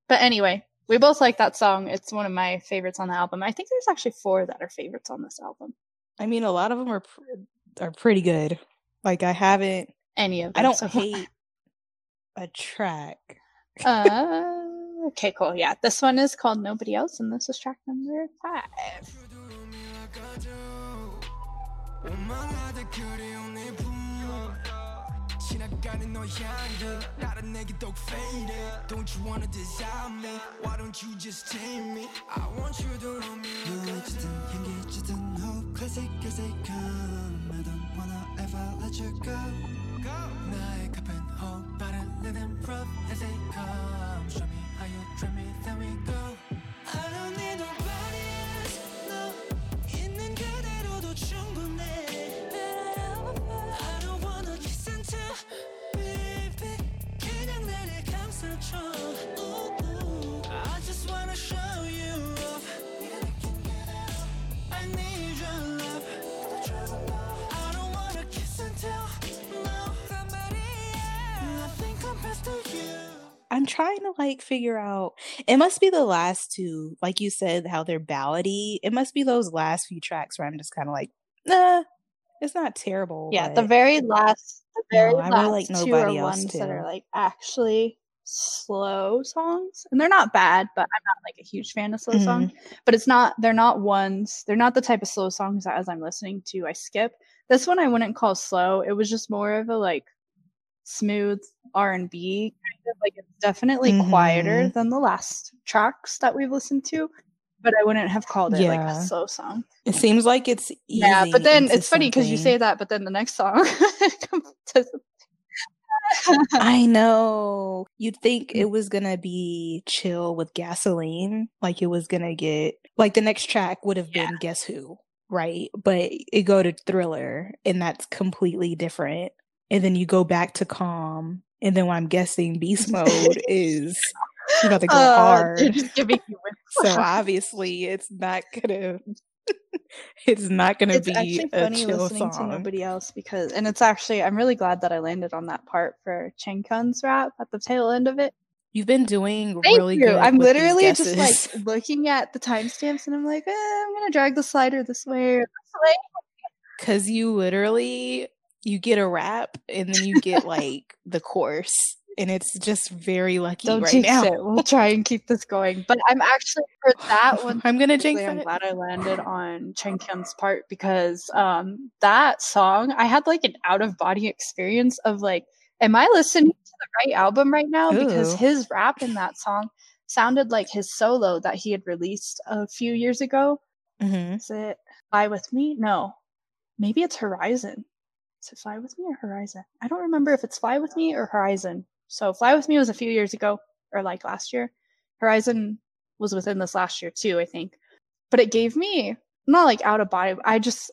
But anyway, we both like that song. It's one of my favorites on the album. I think there's actually four that are favorites on this album. I mean, a lot of them are are pretty good. Like, I haven't... Any of them. I don't so hate a track. uh, okay, cool. Yeah, this one is called Nobody Else, and this is track number five. Wanna ever let you go? Go. 나의 급한 hope, 빠른 rhythm from as they come. Show me how you treat me, then we go. I don't need nobody else, no. 있는 그대로도 충분해. I don't wanna kiss and tell, baby. 그냥 나를 감싸줘. I just wanna show you love. I need your love. I'm trying to like figure out, it must be the last two, like you said, how they're ballady. It must be those last few tracks where I'm just kind of like, nah, it's not terrible. Yeah, the very last, the very no, last I really like Nobody Else two are ones too. That are like actually slow songs, and they're not bad, but I'm not like a huge fan of slow mm-hmm. songs. But it's not, they're not ones, they're not the type of slow songs that as I'm listening to I skip. This one I wouldn't call slow. It was just more of a like smooth R and B kind of, like it's definitely mm-hmm. quieter than the last tracks that we've listened to, but I wouldn't have called it yeah. like a slow song. It seems like it's easy. Yeah, but then it's funny because you say that, but then the next song I know. You'd think it was gonna be chill with Gasoline, like it was gonna get like the next track would have been yeah. Guess Who. Right, but it go to Thriller, and that's completely different. And then you go back to Calm, and then what I'm guessing Beast Mode is you're about to go uh, hard. They're just giving you so obviously, it's not gonna, it's not gonna it's be actually a funny chill listening song. To Nobody Else because, and it's actually I'm really glad that I landed on that part for Changkyun's rap at the tail end of it. You've been doing Thank really you. Good. I'm with literally these guesses. Just like looking at the timestamps, and I'm like, eh, I'm gonna drag the slider this way or this way. Because you literally you get a rap, and then you get like the course, and it's just very lucky. Don't right jinx now. It. We'll try and keep this going. But I'm actually for that one. I'm gonna jinx I'm it. Glad I landed on Changkyun's part because um, that song I had like an out of body experience of like, am I listening? The right album right now Ooh. Because his rap in that song sounded like his solo that he had released a few years ago. Mm-hmm. Is it Fly With Me? No. Maybe it's Horizon. Is it Fly With Me or Horizon? I don't remember if it's Fly With Me or Horizon. So Fly With Me was a few years ago or like last year. Horizon was within this last year too, I think. But it gave me not like out of body. I just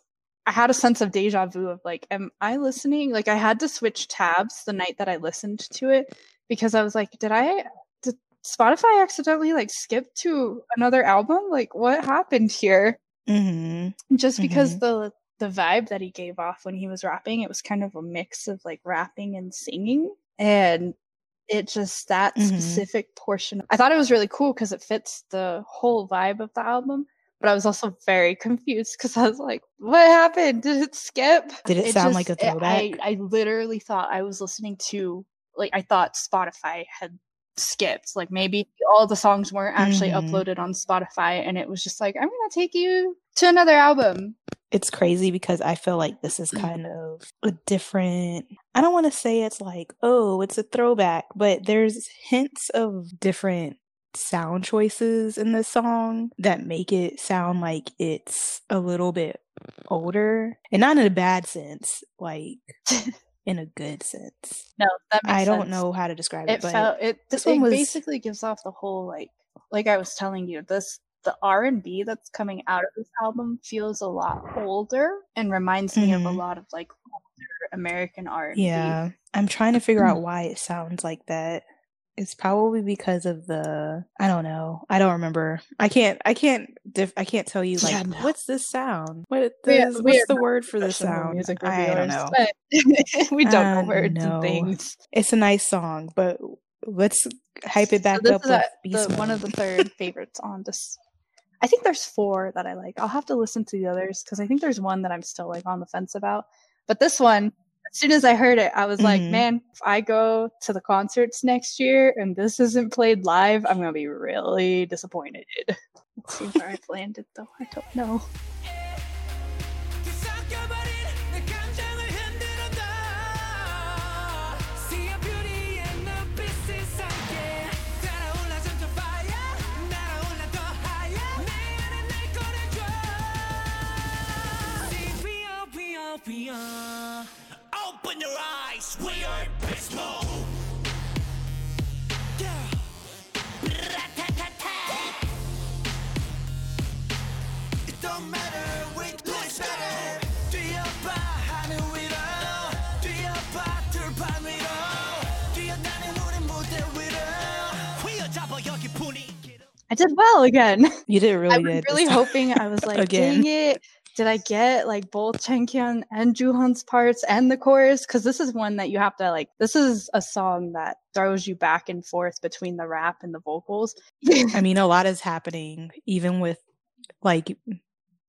I had a sense of deja vu of like, am I listening? Like I had to switch tabs the night that I listened to it because I was like, did I, did Spotify accidentally like skip to another album? Like what happened here? Mm-hmm. Just because mm-hmm. the, the vibe that he gave off when he was rapping, it was kind of a mix of like rapping and singing. And it just, that mm-hmm. specific portion, I thought it was really cool because it fits the whole vibe of the album. But I was also very confused because I was like, what happened? Did it skip? Did it, it sound just, like a throwback? It, I, I literally thought I was listening to, like, I thought Spotify had skipped. Like, maybe all the songs weren't actually mm-hmm. uploaded on Spotify. And it was just like, I'm going to take you to another album. It's crazy because I feel like this is kind of a different, I don't want to say it's like, oh, it's a throwback. But there's hints of different sound choices in this song that make it sound like it's a little bit older, and not in a bad sense, like in a good sense. No, that makes I don't sense. Know how to describe it, it but felt, it, this it one was, basically gives off the whole like like I was telling you, this the R and B that's coming out of this album feels a lot older and reminds mm-hmm. me of a lot of like older American R and B. Yeah, I'm trying to figure mm-hmm. out why it sounds like that. It's probably because of the, I don't know. I don't remember. I can't, I can't, diff- I can't tell you like, yeah, no. what's this sound? What this, yeah, what's the word for this sound? Music I don't know. We don't uh, know words no. and things. It's a nice song, but let's hype it back so up. This is with a, the, one of the third favorites on this. I think there's four that I like. I'll have to listen to the others because I think there's one that I'm still like on the fence about. But this one, as soon as I heard it, I was mm-hmm. like, man, if I go to the concerts next year and this isn't played live, I'm going to be really disappointed. Let's see where I've landed, though. I don't know. We are. Open your eyes, we are in Beast Mode. Yeah. It don't matter, we do it better. Do your part, I know it all. Do your part, turn by me all. Do your dining room, move there with all. We are Jabba Yogi Puni. I did well again. You did really good. I was really hoping, I was like, dang it. Did I get like both Changkyun and Jooheon's parts and the chorus? Because this is one that you have to like, this is a song that throws you back and forth between the rap and the vocals. I mean, a lot is happening, even with like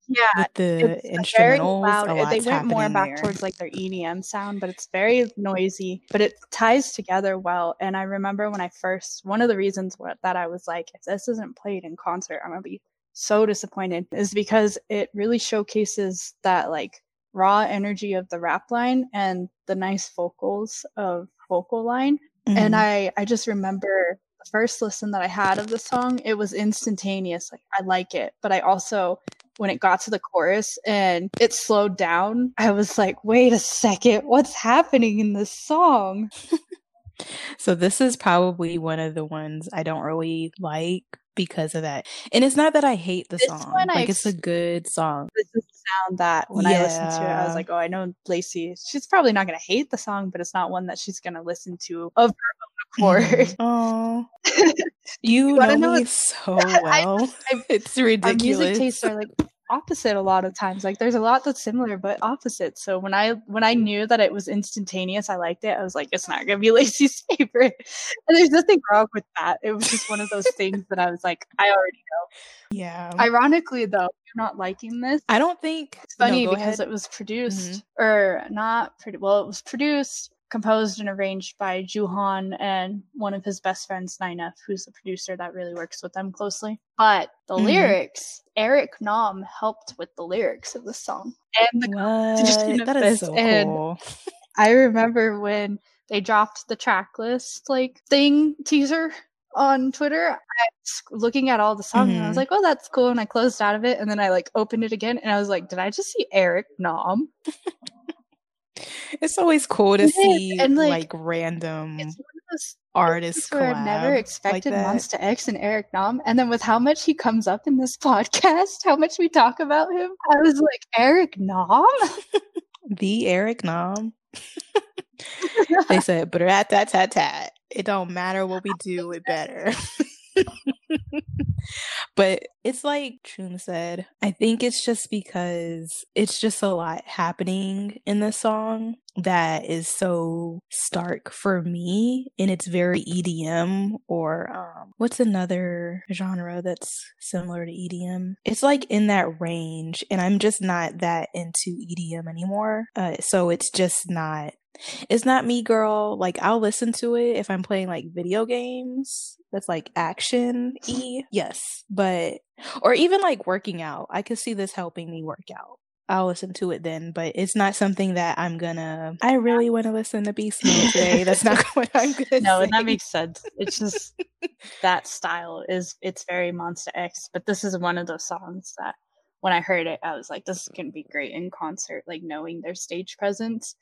yeah, with the it's instrumentals. Very loud. They went more back there. towards like their E D M sound, but it's very noisy, but it ties together well. And I remember when I first, one of the reasons that I was like, if this isn't played in concert, I'm going to be so disappointed is because it really showcases that like raw energy of the rap line and the nice vocals of vocal line. Mm-hmm. And I, I just remember the first listen that I had of the song, it was instantaneous. Like I like it, but I also, when it got to the chorus and it slowed down, I was like, wait a second, what's happening in this song? So this is probably one of the ones I don't really like because of that. And it's not that I hate the this song. Like, I, it's a good song. This is the sound that when yeah. I listened to it, I was like, oh, I know Lacy. She's probably not going to hate the song, but it's not one that she's going to listen to of her own accord. Oh. You, you know, know me so well. I, I, it's ridiculous. Our music tastes are like opposite a lot of times. Like there's a lot that's similar but opposite. So when I when I knew that it was instantaneous, I liked it. I was like, it's not gonna be Lacy's favorite. And there's nothing wrong with that. It was just one of those things that I was like, I already know. Yeah. Ironically though, you're not liking this. I don't think it's funny no, because ahead. it was produced mm-hmm. or not pretty well, it was produced, composed and arranged by Jooheon and one of his best friends, Ninef, who's the producer that really works with them closely. But the mm-hmm. lyrics, Eric Nam helped with the lyrics of the song. And the what? That is so and cool. I remember when they dropped the track list like thing teaser on Twitter, I was looking at all the songs mm-hmm. and I was like, oh, that's cool. And I closed out of it and then I like opened it again and I was like, did I just see Eric Nam? It's always cool to see and, like, like random artists collab. I never expected like Monsta X and Eric Nam, and then with how much he comes up in this podcast, how much we talk about him, I was like, Eric Nam, the Eric Nam. They said, but rat tat tat tat. It don't matter what we do, it better. But it's like Chum said, I think it's just because it's just a lot happening in the song that is so stark for me, and it's very E D M or um, what's another genre that's similar to E D M? It's like in that range, and I'm just not that into E D M anymore. Uh, so it's just not, it's not me, girl. Like I'll listen to it if I'm playing like video games. That's like action-y. Yes. But, or even like working out. I could see this helping me work out. I'll listen to it then, but it's not something that I'm gonna, I really want to listen to Beast Mode today. That's not what I'm gonna No, say. And that makes sense. It's just that style is, it's very Monsta X, but this is one of those songs that when I heard it, I was like, this is gonna be great in concert, like knowing their stage presence.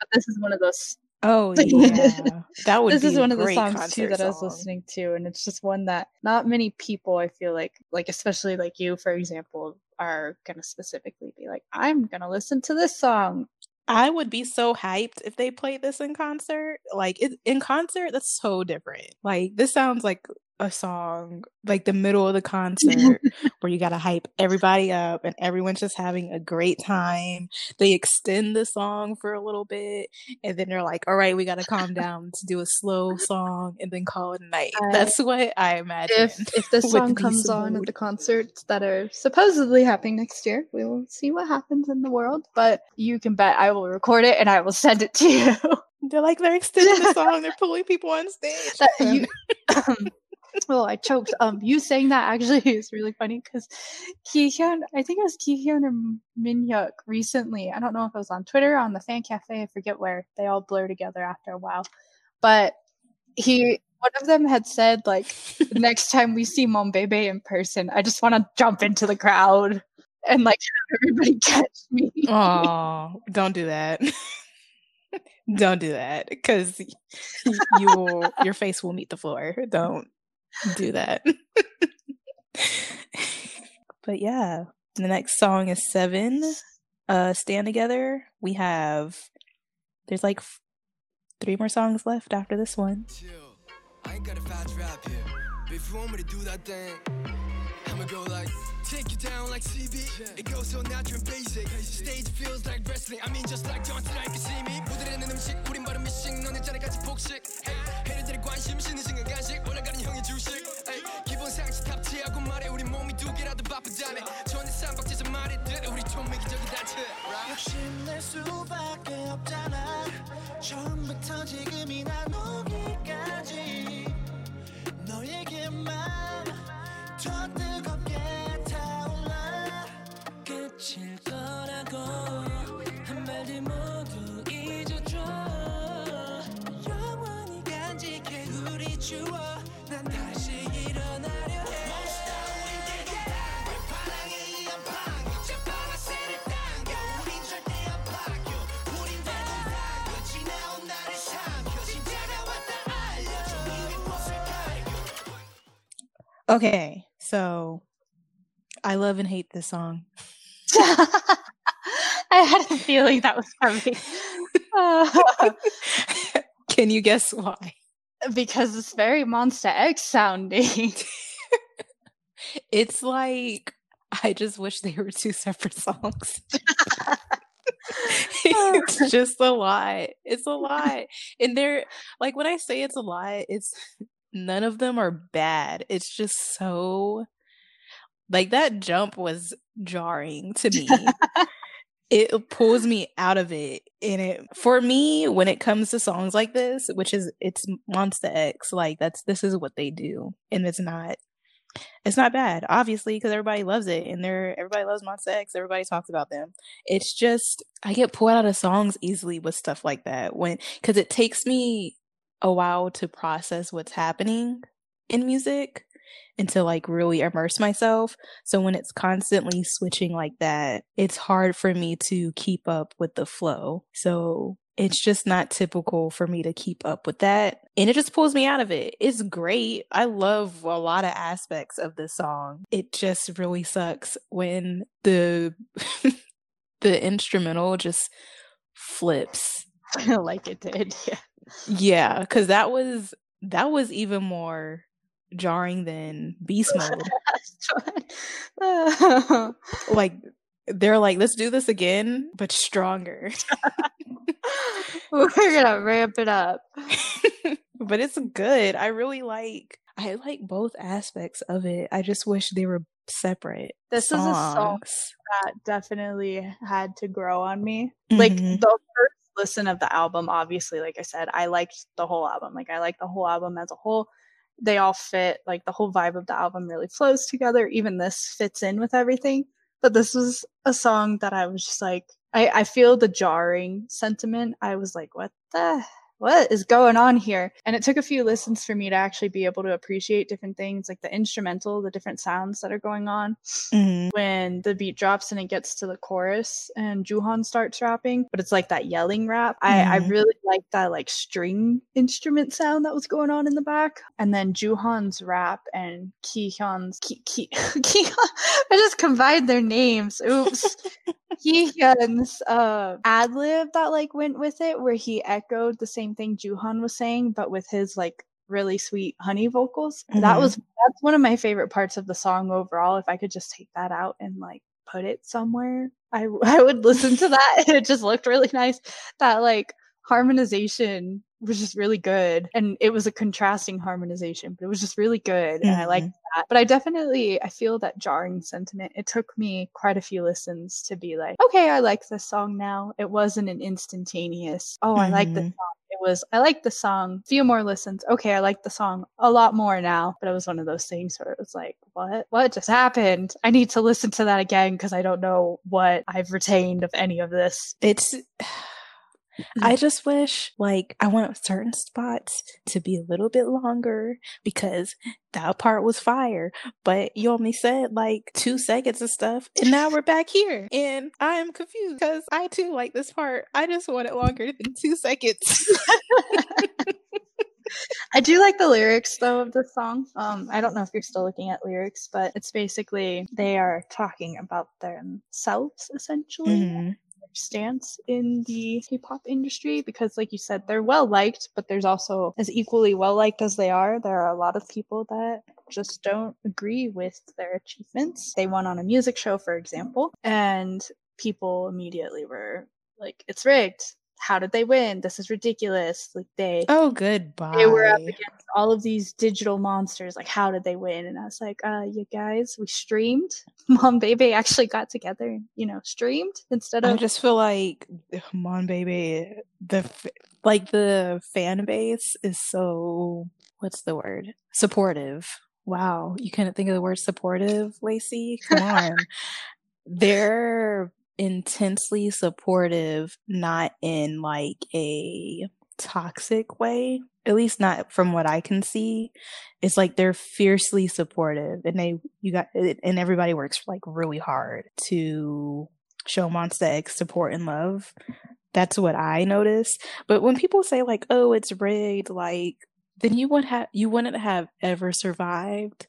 But this is one of those. Oh yeah, that would. This be is one of the songs too that song. I was listening to, and it's just one that not many people, I feel like, like especially like you, for example, are gonna specifically be like, I'm gonna listen to this song. I would be so hyped if they played this in concert. Like, it, in concert, that's so different. Like, this sounds like a song, like the middle of the concert where you got to hype everybody up and everyone's just having a great time. They extend the song for a little bit and then they're like, all right, we got to calm down to do a slow song and then call it a night. Uh, that's what I imagine. If, if the song comes on at the concerts that are supposedly happening next year, we will see what happens in the world, but you can bet I will record it and I will send it to you. They're like, they're extending the song. They're pulling people on stage. That, you, um, oh, I choked. Um, you saying that actually is really funny because Kihyun, I think it was Kihyun or Minhyuk recently. I don't know if it was on Twitter or on the fan cafe. I forget where. They all blur together after a while. But he, one of them had said, like, the next time we see Mombebe in person, I just want to jump into the crowd and, like, have everybody catch me. Oh, don't do that. Don't do that because you will, your face will meet the floor. Don't do that. But yeah, the next song is Seven, uh Stand Together. We have, there's like f- three more songs left after this one. Chill. I ain't got a fast rap here, but if you want me to do that thing, I'm gonna go like take you down like C B. Yeah. It goes so natural and basic. Stage feels like wrestling. I mean, just like John Cena, I can see me. 모델에는 음식, 우린 바른 미식, 너네 자네까지 폭식. 해리들의 관심, 신의 증강 간식, 올라가는 형의 주식. 기본 상식 탑재하고 말해, 우리 몸이 두 개라도 바쁘다네. 전에 쌈박지에서 말했듯, 우리 총매기적인 단체. 욕심낼 수밖에 없잖아. 처음부터 지금이나 오기까지 너에게만 더 뜨겁게. 칠 거라고 한 마디 모두 잊어줘 영원히 간직해 우리 추억 난 다시 일어나려 해 Monsta X 왜 파랑해 이 안방 재빨아새를 당겨 우린 절대 안 바뀌어 우린 대동하고 지나온 날을 삼켜 진짜가 왔다 알려줘 우리 모습을 가려 Okay, so I love and hate this song. I had a feeling that was coming. Uh, Can you guess why? Because it's very Monsta X sounding. It's like, I just wish they were two separate songs. It's just a lot. It's a lot. And they're like, when I say it's a lot, it's none of them are bad. It's just so, like, that jump was jarring to me. It pulls me out of it. And it, for me, when it comes to songs like this, which is, it's Monsta X, like, that's, this is what they do. And it's not, it's not bad, obviously, because everybody loves it. And they're, everybody loves Monsta X. Everybody talks about them. It's just, I get pulled out of songs easily with stuff like that. When, because it takes me a while to process what's happening in music and to like really immerse myself. So when it's constantly switching like that, it's hard for me to keep up with the flow. So it's just not typical for me to keep up with that. And it just pulls me out of it. It's great. I love a lot of aspects of this song. It just really sucks when the the instrumental just flips. Like it did. Yeah. Yeah, because that was that was even more jarring than Beast Mode. Like, they're like, let's do this again but stronger. We're gonna ramp it up. But it's good. I really like I like both aspects of it. I just wish they were separate. This songs. Is a song that definitely had to grow on me. Mm-hmm. Like, the first listen of the album, obviously, like I said, I liked the whole album. Like, I like the whole album as a whole. They all fit, like, the whole vibe of the album really flows together. Even this fits in with everything. But this was a song that I was just like, I, I feel the jarring sentiment. I was like, what the, what is going on here? And it took a few listens for me to actually be able to appreciate different things, like the instrumental, the different sounds that are going on. Mm-hmm. When the beat drops and it gets to the chorus and Jooheon starts rapping, but it's like that yelling rap. Mm-hmm. I, I really liked that, like, string instrument sound that was going on in the back. And then Jooheon's rap and Kihyun's, Ki, Ki, Ki, I just combined their names. Oops. Kihyun's uh, ad lib that like went with it, where he echoed the same thing Jooheon was saying, but with his like really sweet honey vocals. Mm-hmm. That was that's one of my favorite parts of the song overall. If I could just take that out and like put it somewhere, I I would listen to that. It just looked really nice. That like harmonization was just really good, and it was a contrasting harmonization, but it was just really good. Mm-hmm. And I liked that. But I definitely I feel that jarring sentiment. It took me quite a few listens to be like, okay, I like this song now. It wasn't an instantaneous oh, mm-hmm. I like this song. It was I like the song, few more listens, okay, I like the song a lot more now. But it was one of those things where it was like, what what just happened? I need to listen to that again because I don't know what I've retained of any of this. It's I just wish, like, I want certain spots to be a little bit longer because that part was fire, but you only said like two seconds of stuff, and now we're back here, and I'm confused because I too like this part. I just want it longer than two seconds. I do like the lyrics though of this song. Um, I don't know if you're still looking at lyrics, but it's basically they are talking about themselves essentially. Mm-hmm. Stance in the K-pop industry, because like you said, they're well liked, but there's also, as equally well liked as they are, there are a lot of people that just don't agree with their achievements. They won on a music show, for example, and people immediately were like, it's rigged, how did they win, this is ridiculous, like they oh goodbye they were up against all of these digital monsters, like how did they win? And I was like, uh you guys, we streamed. Mombebe actually got together and, you know, streamed instead of I just feel like Mombebe, the like the fan base is so, what's the word, supportive. Wow, you couldn't think of the word supportive, Lacy? Come on. They're intensely supportive, not in like a toxic way, at least not from what I can see. It's like they're fiercely supportive, and they you got and everybody works like really hard to show Monsta X support and love. That's what I notice. But when people say like, oh, it's rigged, like then you would have you wouldn't have ever survived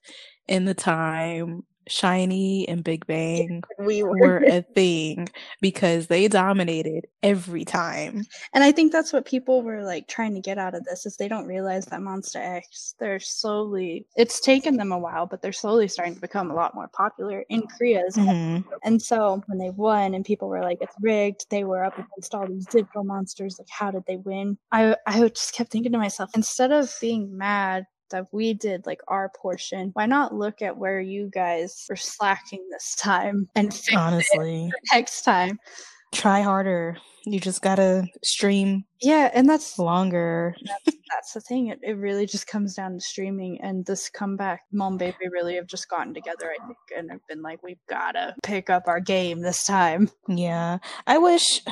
in the time Shiny and Big Bang we were. were a thing, because they dominated every time. And I think that's what people were like trying to get out of this, is they don't realize that Monsta X, they're slowly, it's taken them a while, but they're slowly starting to become a lot more popular in Korea as well. Mm-hmm. And so when they won and people were like, it's rigged, they were up against all these digital monsters, like how did they win? I, I just kept thinking to myself, instead of being mad that we did like our portion, why not look at where you guys were slacking this time and fix honestly it next time? Try harder. You just gotta stream. Yeah, and that's longer. That's, that's the thing. It, it really just comes down to streaming. And this comeback, Mombebe really have just gotten together, I think, and have been like, we've gotta pick up our game this time. Yeah, I wish.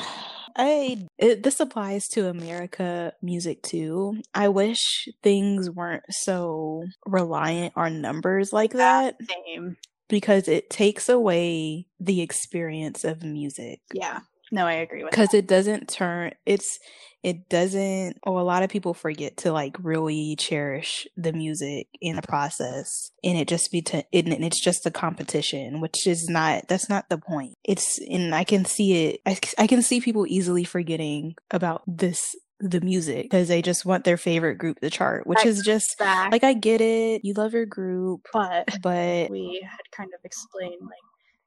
I it, this applies to America music too. I wish things weren't so reliant on numbers like that. Same. Because it takes away the experience of music. Yeah. No, I agree with that. Because it doesn't turn it's it doesn't oh a lot of people forget to like really cherish the music in the process, and it just be to, and it's just a competition, which is not that's not the point. It's and I can see it I, I can see people easily forgetting about this the music because they just want their favorite group to chart, which I is just back. Like I get it, you love your group, but but we had kind of explained like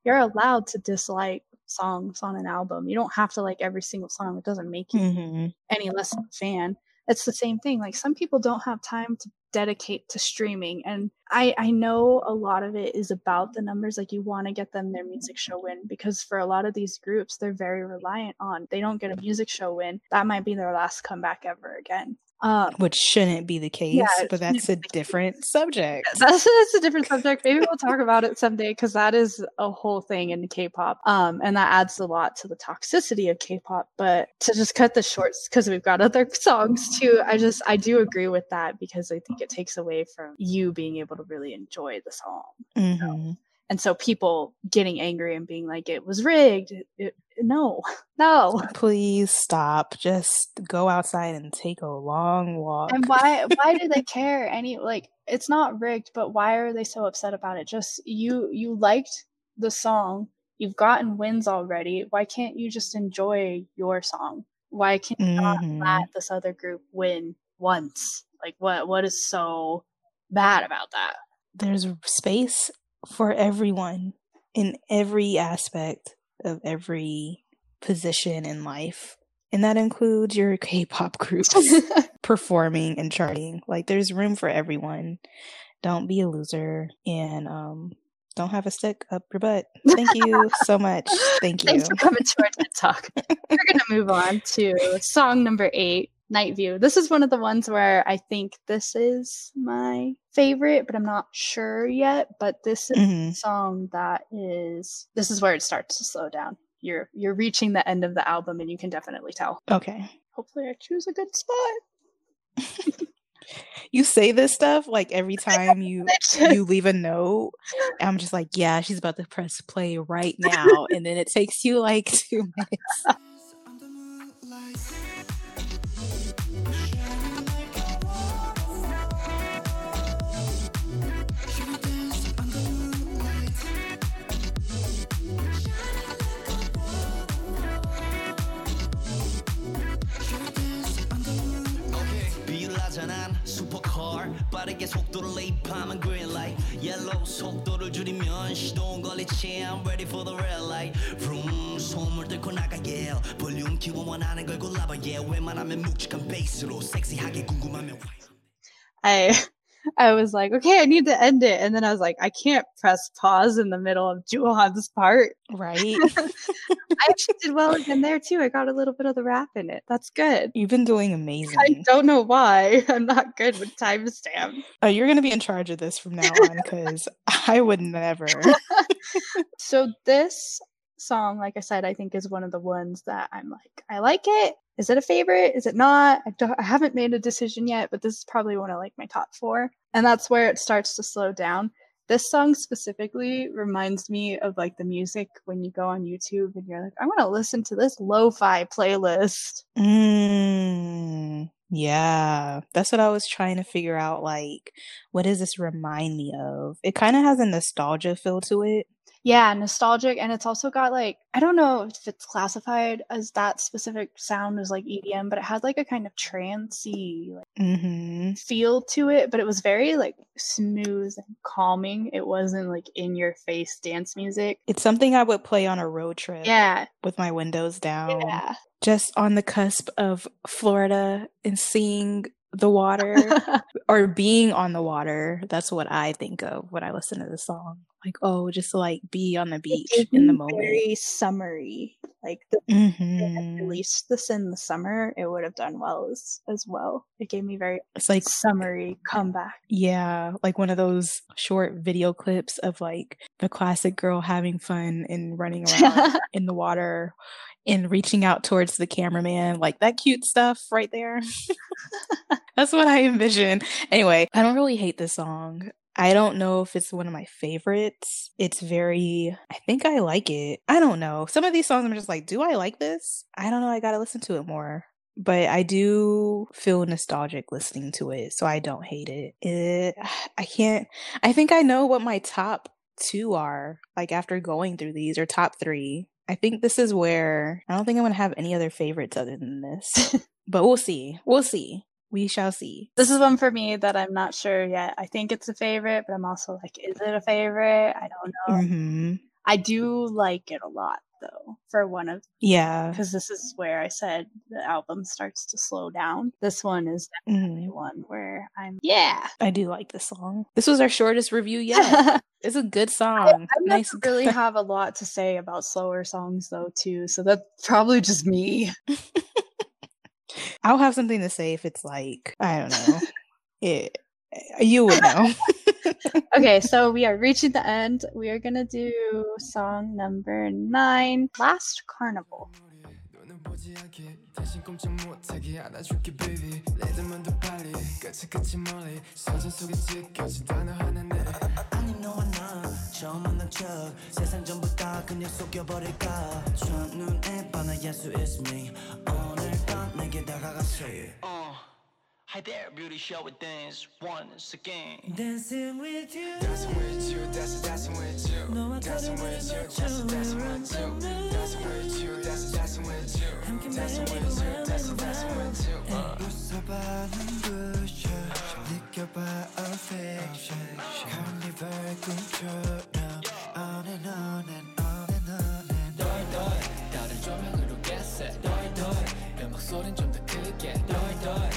you're allowed to dislike songs on an album. You don't have to like every single song. It doesn't make you mm-hmm. any less of a fan. It's the same thing. Like some people don't have time to dedicate to streaming, and I I know a lot of it is about the numbers. Like you want to get them their music show win, because for a lot of these groups, they're very reliant on, they don't get a music show win, that might be their last comeback ever again. Um, Which shouldn't be the case, yeah, but that's a different subject. That's, that's a different subject. Maybe we'll talk about it someday, because that is a whole thing in K-pop, um, and that adds a lot to the toxicity of K-pop. But to just cut the shorts, because we've got other songs too. I just I do agree with that, because I think it takes away from you being able to really enjoy the song. Mm-hmm. So, and so people getting angry and being like, it was rigged. It, it, no, no. Please stop. Just go outside and take a long walk. And why why do they care? Any like it's not rigged, but why are they so upset about it? Just you you liked the song. You've gotten wins already. Why can't you just enjoy your song? Why can't you mm-hmm. not let this other group win once? Like, what? what is so bad about that? There's space for everyone in every aspect of every position in life. And that includes your K-pop groups performing and charting. Like, there's room for everyone. Don't be a loser. And, um... don't have a stick up your butt. Thank you so much. Thank you. Thanks for coming to our TED Talk. We're going to move on to song number eight, Night View. This is one of the ones where I think this is my favorite, but I'm not sure yet. But this is mm-hmm. a song that is, this is where it starts to slow down. You're you're reaching the end of the album and you can definitely tell. Okay. Hopefully I choose a good spot. You say this stuff like every time you you leave a note. I'm just like, yeah, she's about to press play right now, and then it takes you like two minutes. I, I was like, okay, I need to end it, and then I was like, I can't press pause in the middle of Jooheon's part, right? I actually did well again there too. I got a little bit of the rap in it. That's good. You've been doing amazing. I don't know why. I'm not good with timestamps. Oh, you're going to be in charge of this from now on because I would never. So this song, like I said, I think is one of the ones that I'm like, I like it. Is it a favorite? Is it not? I, don't, I haven't made a decision yet, but this is probably one of like my top four. And that's where it starts to slow down. This song specifically reminds me of like the music when you go on YouTube and you're like, I'm going to listen to this lo-fi playlist. Mm, yeah, that's what I was trying to figure out. Like, what does this remind me of? It kind of has a nostalgia feel to it. Yeah, nostalgic. And it's also got like, I don't know if it's classified as that specific sound as like E D M, but it had like a kind of trancey like, mm-hmm. feel to it. But it was very like smooth and calming. It wasn't like in your face dance music. It's something I would play on a road trip. Yeah. With my windows down. Yeah. Just on the cusp of Florida and seeing the water or being on the water. That's what I think of when I listen to the song. Like, oh, just to, like, be on the beach in the moment. Very summery. Like, the, mm-hmm. if I released this in the summer, it would have done well as, as well. It gave me very it's like summery comeback. Yeah, like one of those short video clips of, like, the classic girl having fun and running around in the water and reaching out towards the cameraman. Like, that cute stuff right there. That's what I envision. Anyway, I don't really hate this song. I don't know if it's one of my favorites. It's very, I think I like it. I don't know. Some of these songs I'm just like, do I like this? I don't know. I gotta listen to it more. But I do feel nostalgic listening to it, so I don't hate it. it. I can't, I think I know what my top two are, like after going through these, or top three. I think this is where, I don't think I'm gonna have any other favorites other than this. But we'll see. We'll see. We shall see. This is one for me that I'm not sure yet. I think it's a favorite, but I'm also like, is it a favorite? I don't know. Mm-hmm. I do like it a lot, though, for one of... Yeah. Because this is where I said the album starts to slow down. This one is definitely mm-hmm. one where I'm... Yeah! I do like this song. This was our shortest review yet. It's a good song. I, I nice. really have a lot to say about slower songs, though, too, so that's probably just me. I'll have something to say if it's like, I don't know. It, you would know. Okay, so we are reaching the end. We are going to do song number nine, Last Carnival. Hi there, beauty show with dance once again. Dancing with you, dancing with you, dancing, dancing with you. No, I dancing with you, dancing, dancing with you. Dancing with you, dancing, dancing with you. Dancing with you, dancing, dancing with you. 웃어봐는 부셔, 느껴봐 affection. Carnival 꿈처럼 on and on and on and on and on. 너의 너의 다른 조명으로 guess it. 너의 너의 음악 소린 좀 더 크게. 너의 너의.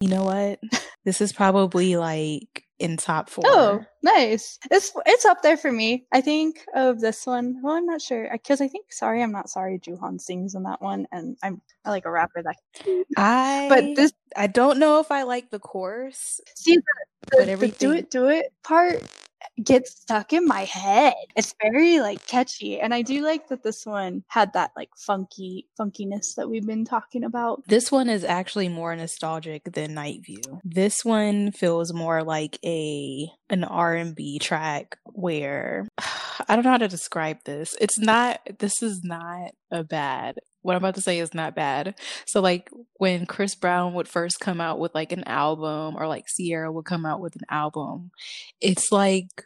You know what? This is probably like in top four. Oh, nice. It's it's up there for me. I think of this one. Well, I'm not sure because I think "Sorry I'm Not Sorry" Jooheon sings in that one, and I'm I like a rapper that. I but this I don't know if I like the chorus. See the, the, the do it do it part gets stuck in my head. It's very like catchy, and I do like that this one had that like funky funkiness that we've been talking about. This one is actually more nostalgic than Night View. This one feels more like a an R and B track where I don't know how to describe this. It's not this is not a bad What I'm about to say is not bad. So like when Chris Brown would first come out with like an album, or like Sierra would come out with an album, it's like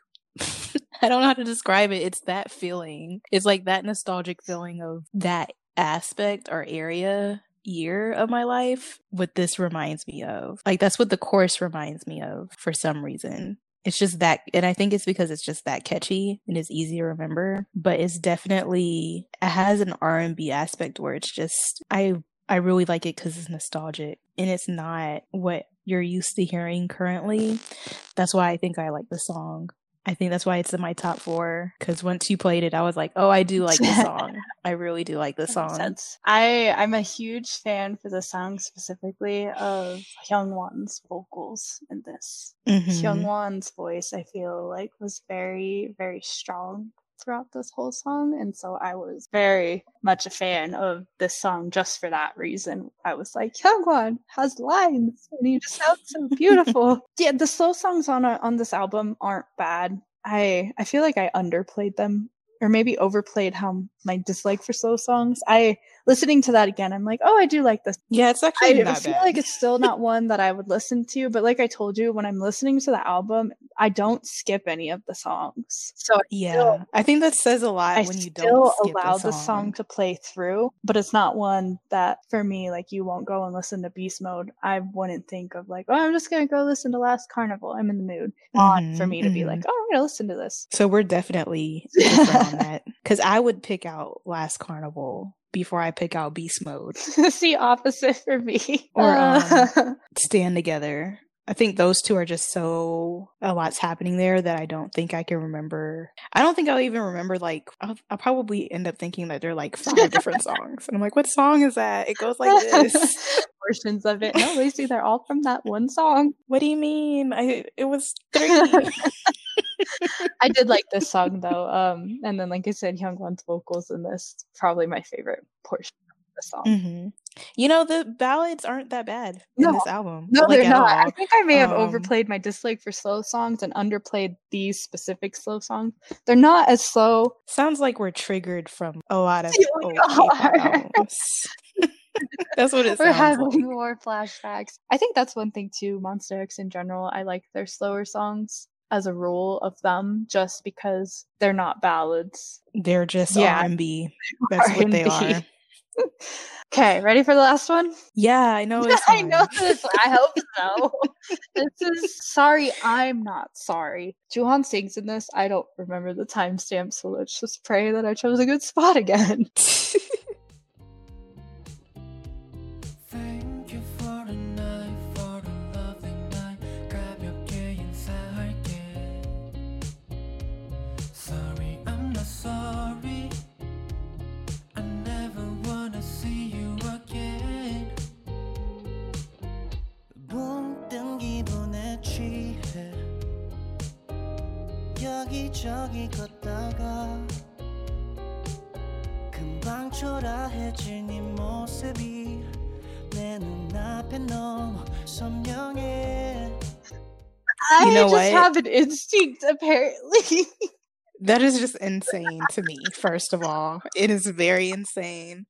I don't know how to describe it. It's that feeling. It's like that nostalgic feeling of that aspect or area year of my life. What this reminds me of, like that's what the chorus reminds me of for some reason. It's just that, and I think it's because it's just that catchy and it's easy to remember, but it's definitely, it has an R and B aspect where it's just, I I really like it because it's nostalgic and it's not what you're used to hearing currently. That's why I think I like the song. I think that's why it's in my top four, because once you played it, I was like, oh, I do like this song. I really do like this song. Sense. I, I'm a huge fan for the song specifically of Hyungwon's vocals in this. Mm-hmm. Hyungwon's voice, I feel like, was very, very strong throughout this whole song, and so I was very much a fan of this song just for that reason. I was like, Hyungwon has lines and he just sounds so beautiful. Yeah, the slow songs on on this album aren't bad. I I feel like I underplayed them, or maybe overplayed how my dislike for slow songs. I listening to that again, I'm like, oh, I do like this. Yeah, it's actually I, not I feel bad. Like it's still not one that I would listen to, but like I told you, when I'm listening to the album, I don't skip any of the songs. So yeah, still, I think that says a lot I when you don't skip allow the song. the song to play through, but it's not one that for me, like you won't go and listen to Beast Mode. I wouldn't think of like, oh, I'm just gonna go listen to Last Carnival. I'm in the mood. Mm-hmm, on for me to mm-hmm. be like, oh, I'm gonna listen to this. So we're definitely different on that, because I would pick out Last Carnival before I pick out Beast Mode. It's the opposite for me. Or um, Stand Together. I think those two are just so, a lot's happening there that I don't think I can remember. I don't think I'll even remember, like, I'll, I'll probably end up thinking that they're like five different songs. And I'm like, what song is that? It goes like this. Portions of it. No, Lacy, they're all from that one song. What do you mean? I, it was three. I did like this song though, um, and then like I said, Hyungwon's vocals in this is probably my favorite portion of the song. Mm-hmm. You know, the ballads aren't that bad no. in this album. No, like, they're not. All. I think I may have um, overplayed my dislike for slow songs and underplayed these specific slow songs. They're not as slow. Sounds like we're triggered from a lot of old K-pop albums. That's what it sounds like. We're having more flashbacks. I think that's one thing too. Monsta X in general, I like their slower songs as a rule of them, just because they're not ballads. They're just yeah. R and B. That's R and B. What they are. Okay, ready for the last one? Yeah, I know. It's I know this. I hope so. This is Sorry I'm Not Sorry. Jooheon sings in this. I don't remember the timestamp, so let's just pray that I chose a good spot again. Sorry, I never wanna see you again. 붕뜬 기분에 취해 여기저기 걷다가 금방 초라해진 이 모습이 내 눈앞에 너무 선명해. I you know just what? have an instinct apparently. That is just insane to me, first of all. It is very insane.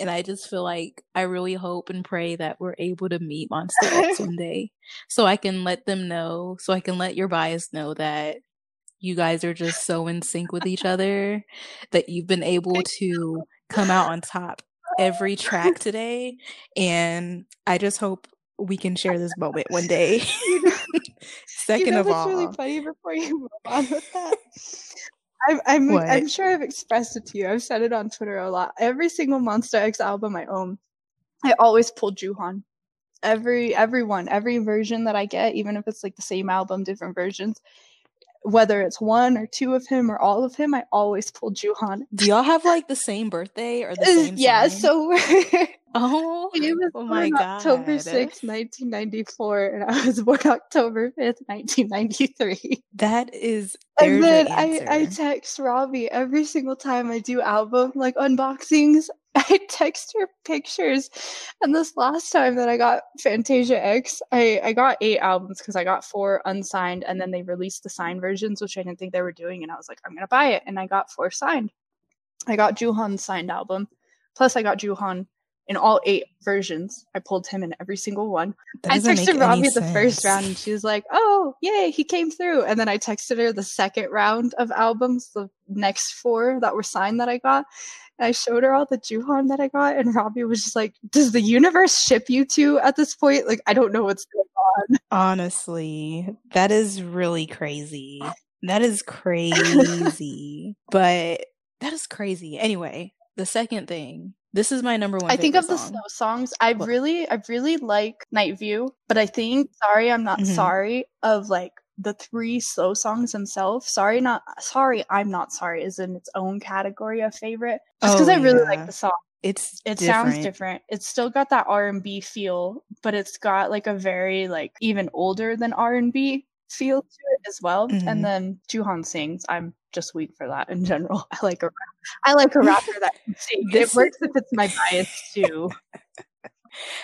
And I just feel like I really hope and pray that we're able to meet Monsta X one day so I can let them know, so I can let your bias know that you guys are just so in sync with each other, that you've been able to come out on top every track today. And I just hope we can share this moment one day. Second you know of all, really funny before you move on with that. I'm I'm, I'm sure I've expressed it to you. I've said it on Twitter a lot. Every single Monsta X album I own, I always pull Jooheon. Every every one, every version that I get, even if it's like the same album, different versions, whether it's one or two of him or all of him, I always pull Jooheon. Do y'all have like the same birthday or the same? Yeah, time? So we're oh, he was oh my god, October sixth, nineteen ninety-four, and I was born October fifth, nineteen ninety-three. That is, and then I, I text Robbie every single time I do album like unboxings. I text her pictures, and this last time that I got Fantasia X, I, I got eight albums because I got four unsigned, and then they released the signed versions, which I didn't think they were doing, and I was like, I'm going to buy it, and I got four signed. I got Jooheon's signed album, plus I got Jooheon in all eight versions. I pulled him in every single one. I texted Robbie the first round, and she was like, oh, yay, he came through, and then I texted her the second round of albums, the next four that were signed that I got. I showed her all the Jooheon that I got, and Robbie was just like, does the universe ship you two at this point? Like, I don't know what's going on. Honestly, that is really crazy. That is crazy. But that is crazy. Anyway, the second thing, this is my number one I think of song. The slow songs. I what? really, I really like Night View, but I think Sorry I'm Not mm-hmm. Sorry of like the three slow songs themselves. Sorry, not sorry. I'm Not Sorry is in its own category of favorite. Just because oh, I really yeah. like the song. It's it different. Sounds different. It's still got that R and B feel, but it's got like a very like even older than R and B feel to it as well. Mm-hmm. And then Jooheon sings. I'm just weak for that in general. I like a I like a rapper that can sing. It works if it's my bias too.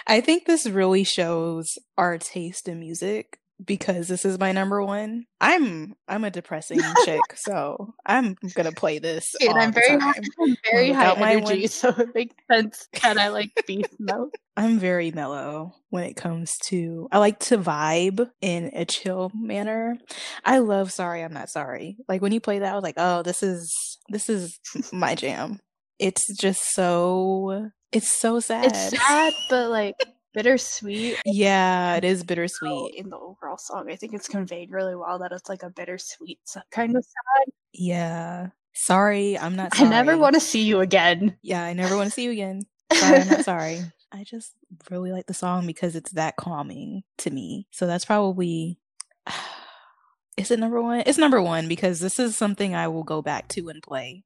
I think this really shows our taste in music, because this is my number one. I'm I'm a depressing chick, so I'm gonna play this. And all I'm the very, time. I'm very high my energy, one... so it makes sense that I like Beast Mode. I'm very mellow when it comes to. I like to vibe in a chill manner. I love Sorry I'm Not Sorry. Like when you play that, I was like, oh, this is this is my jam. It's just so. It's so sad. It's sad, but like. Bittersweet. Yeah, it is bittersweet. In the overall song, I think it's conveyed really well that it's like a bittersweet kind of sad. Yeah. Sorry, I'm not sorry. I never want to see you again. Yeah, I never want to see you again. Sorry, I'm not sorry. I just really like the song because it's that calming to me. So that's probably... Is it number one? It's number one because this is something I will go back to and play.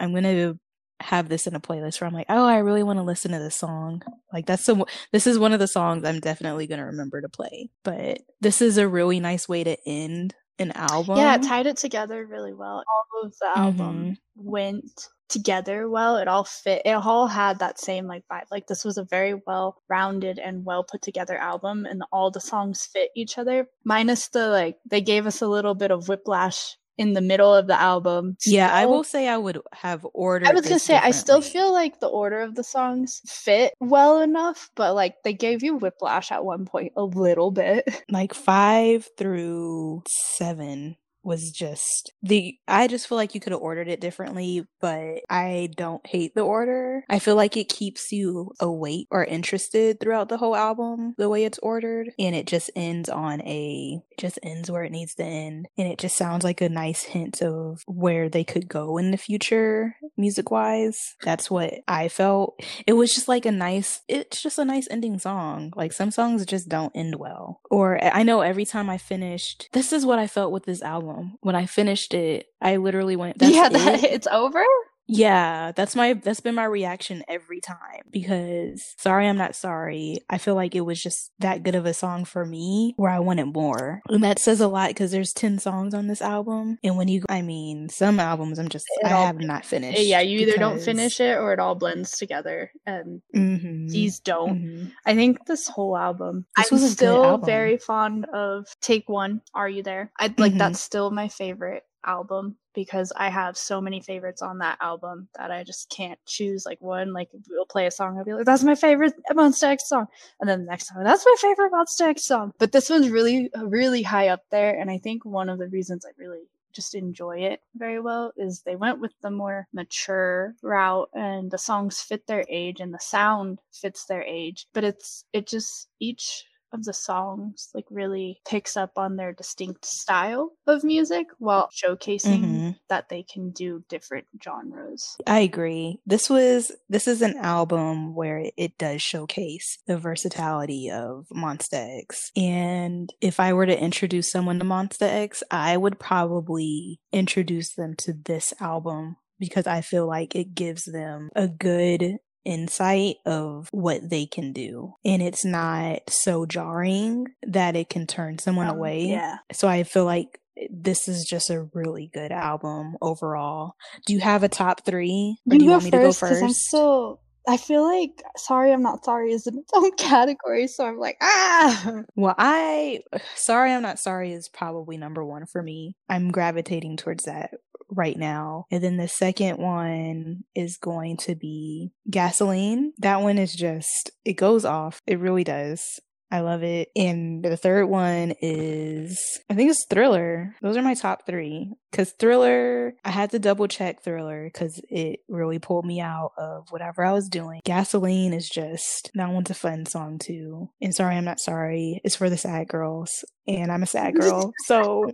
I'm going to... have this in a playlist where I'm like, oh, I really want to listen to this song. Like that's so. This is one of the songs I'm definitely going to remember to play. But this is a really nice way to end an album. Yeah, it tied it together really well. All of the album mm-hmm. went together well. It all fit. It all had that same like vibe. Like this was a very well rounded and well put together album, and all the songs fit each other. Minus the like, they gave us a little bit of whiplash in the middle of the album. Yeah, so, I will say I would have ordered. I was gonna say I still feel like the order of the songs fit well enough, but like they gave you whiplash at one point a little bit. Like five through seven was just the. I just feel like you could have ordered it differently, but I don't hate the order. I feel like it keeps you awake or interested throughout the whole album, the way it's ordered, and it just ends on a it just ends where it needs to end, and it just sounds like a nice hint of where they could go in the future music-wise. That's what I felt. It was just like a nice. It's just a nice ending song. Like some songs just don't end well. Or I know every time I finished, this is what I felt with this album. When I finished it, I literally went, that's yeah, that, it. it's over? Yeah, that's my that's been my reaction every time, because Sorry I'm Not Sorry, I feel like it was just that good of a song for me where I wanted more. And that says a lot because there's ten songs on this album. And when you, I mean, some albums I'm just, it I all, have not finished. Yeah, you either because... don't finish it or it all blends together. And mm-hmm. these don't. Mm-hmm. I think this whole album, this I'm still album. very fond of Take One, Are You There? I'd like mm-hmm. that's still my favorite album because I have so many favorites on that album that I just can't choose like one. Like, we'll play a song, I'll be like, that's my favorite Monsta X song. And then the next time, that's my favorite Monsta X song. But this one's really, really high up there. And I think one of the reasons I really just enjoy it very well is they went with the more mature route, and the songs fit their age and the sound fits their age. But it's, it just, each of the songs like really picks up on their distinct style of music while showcasing mm-hmm. that they can do different genres. I agree. This was this is an album where it does showcase the versatility of Monsta X. And if I were to introduce someone to Monsta X, I would probably introduce them to this album because I feel like it gives them a good insight of what they can do, and it's not so jarring that it can turn someone um, away. Yeah. So I feel like this is just a really good album overall. Do you have a top three? Or you do you want me first, to go first? I'm still, I feel like Sorry I'm Not Sorry is in its own category, so I'm like, ah. Well, I Sorry I'm Not Sorry is probably number one for me. I'm gravitating towards that right now. And then the second one is going to be Gasoline. That one is just, it goes off. It really does. I love it. And the third one is, I think it's Thriller. Those are my top three. Because Thriller, I had to double check Thriller because it really pulled me out of whatever I was doing. Gasoline is just, that one's a fun song too. And Sorry I'm Not Sorry is for the sad girls. And I'm a sad girl. So...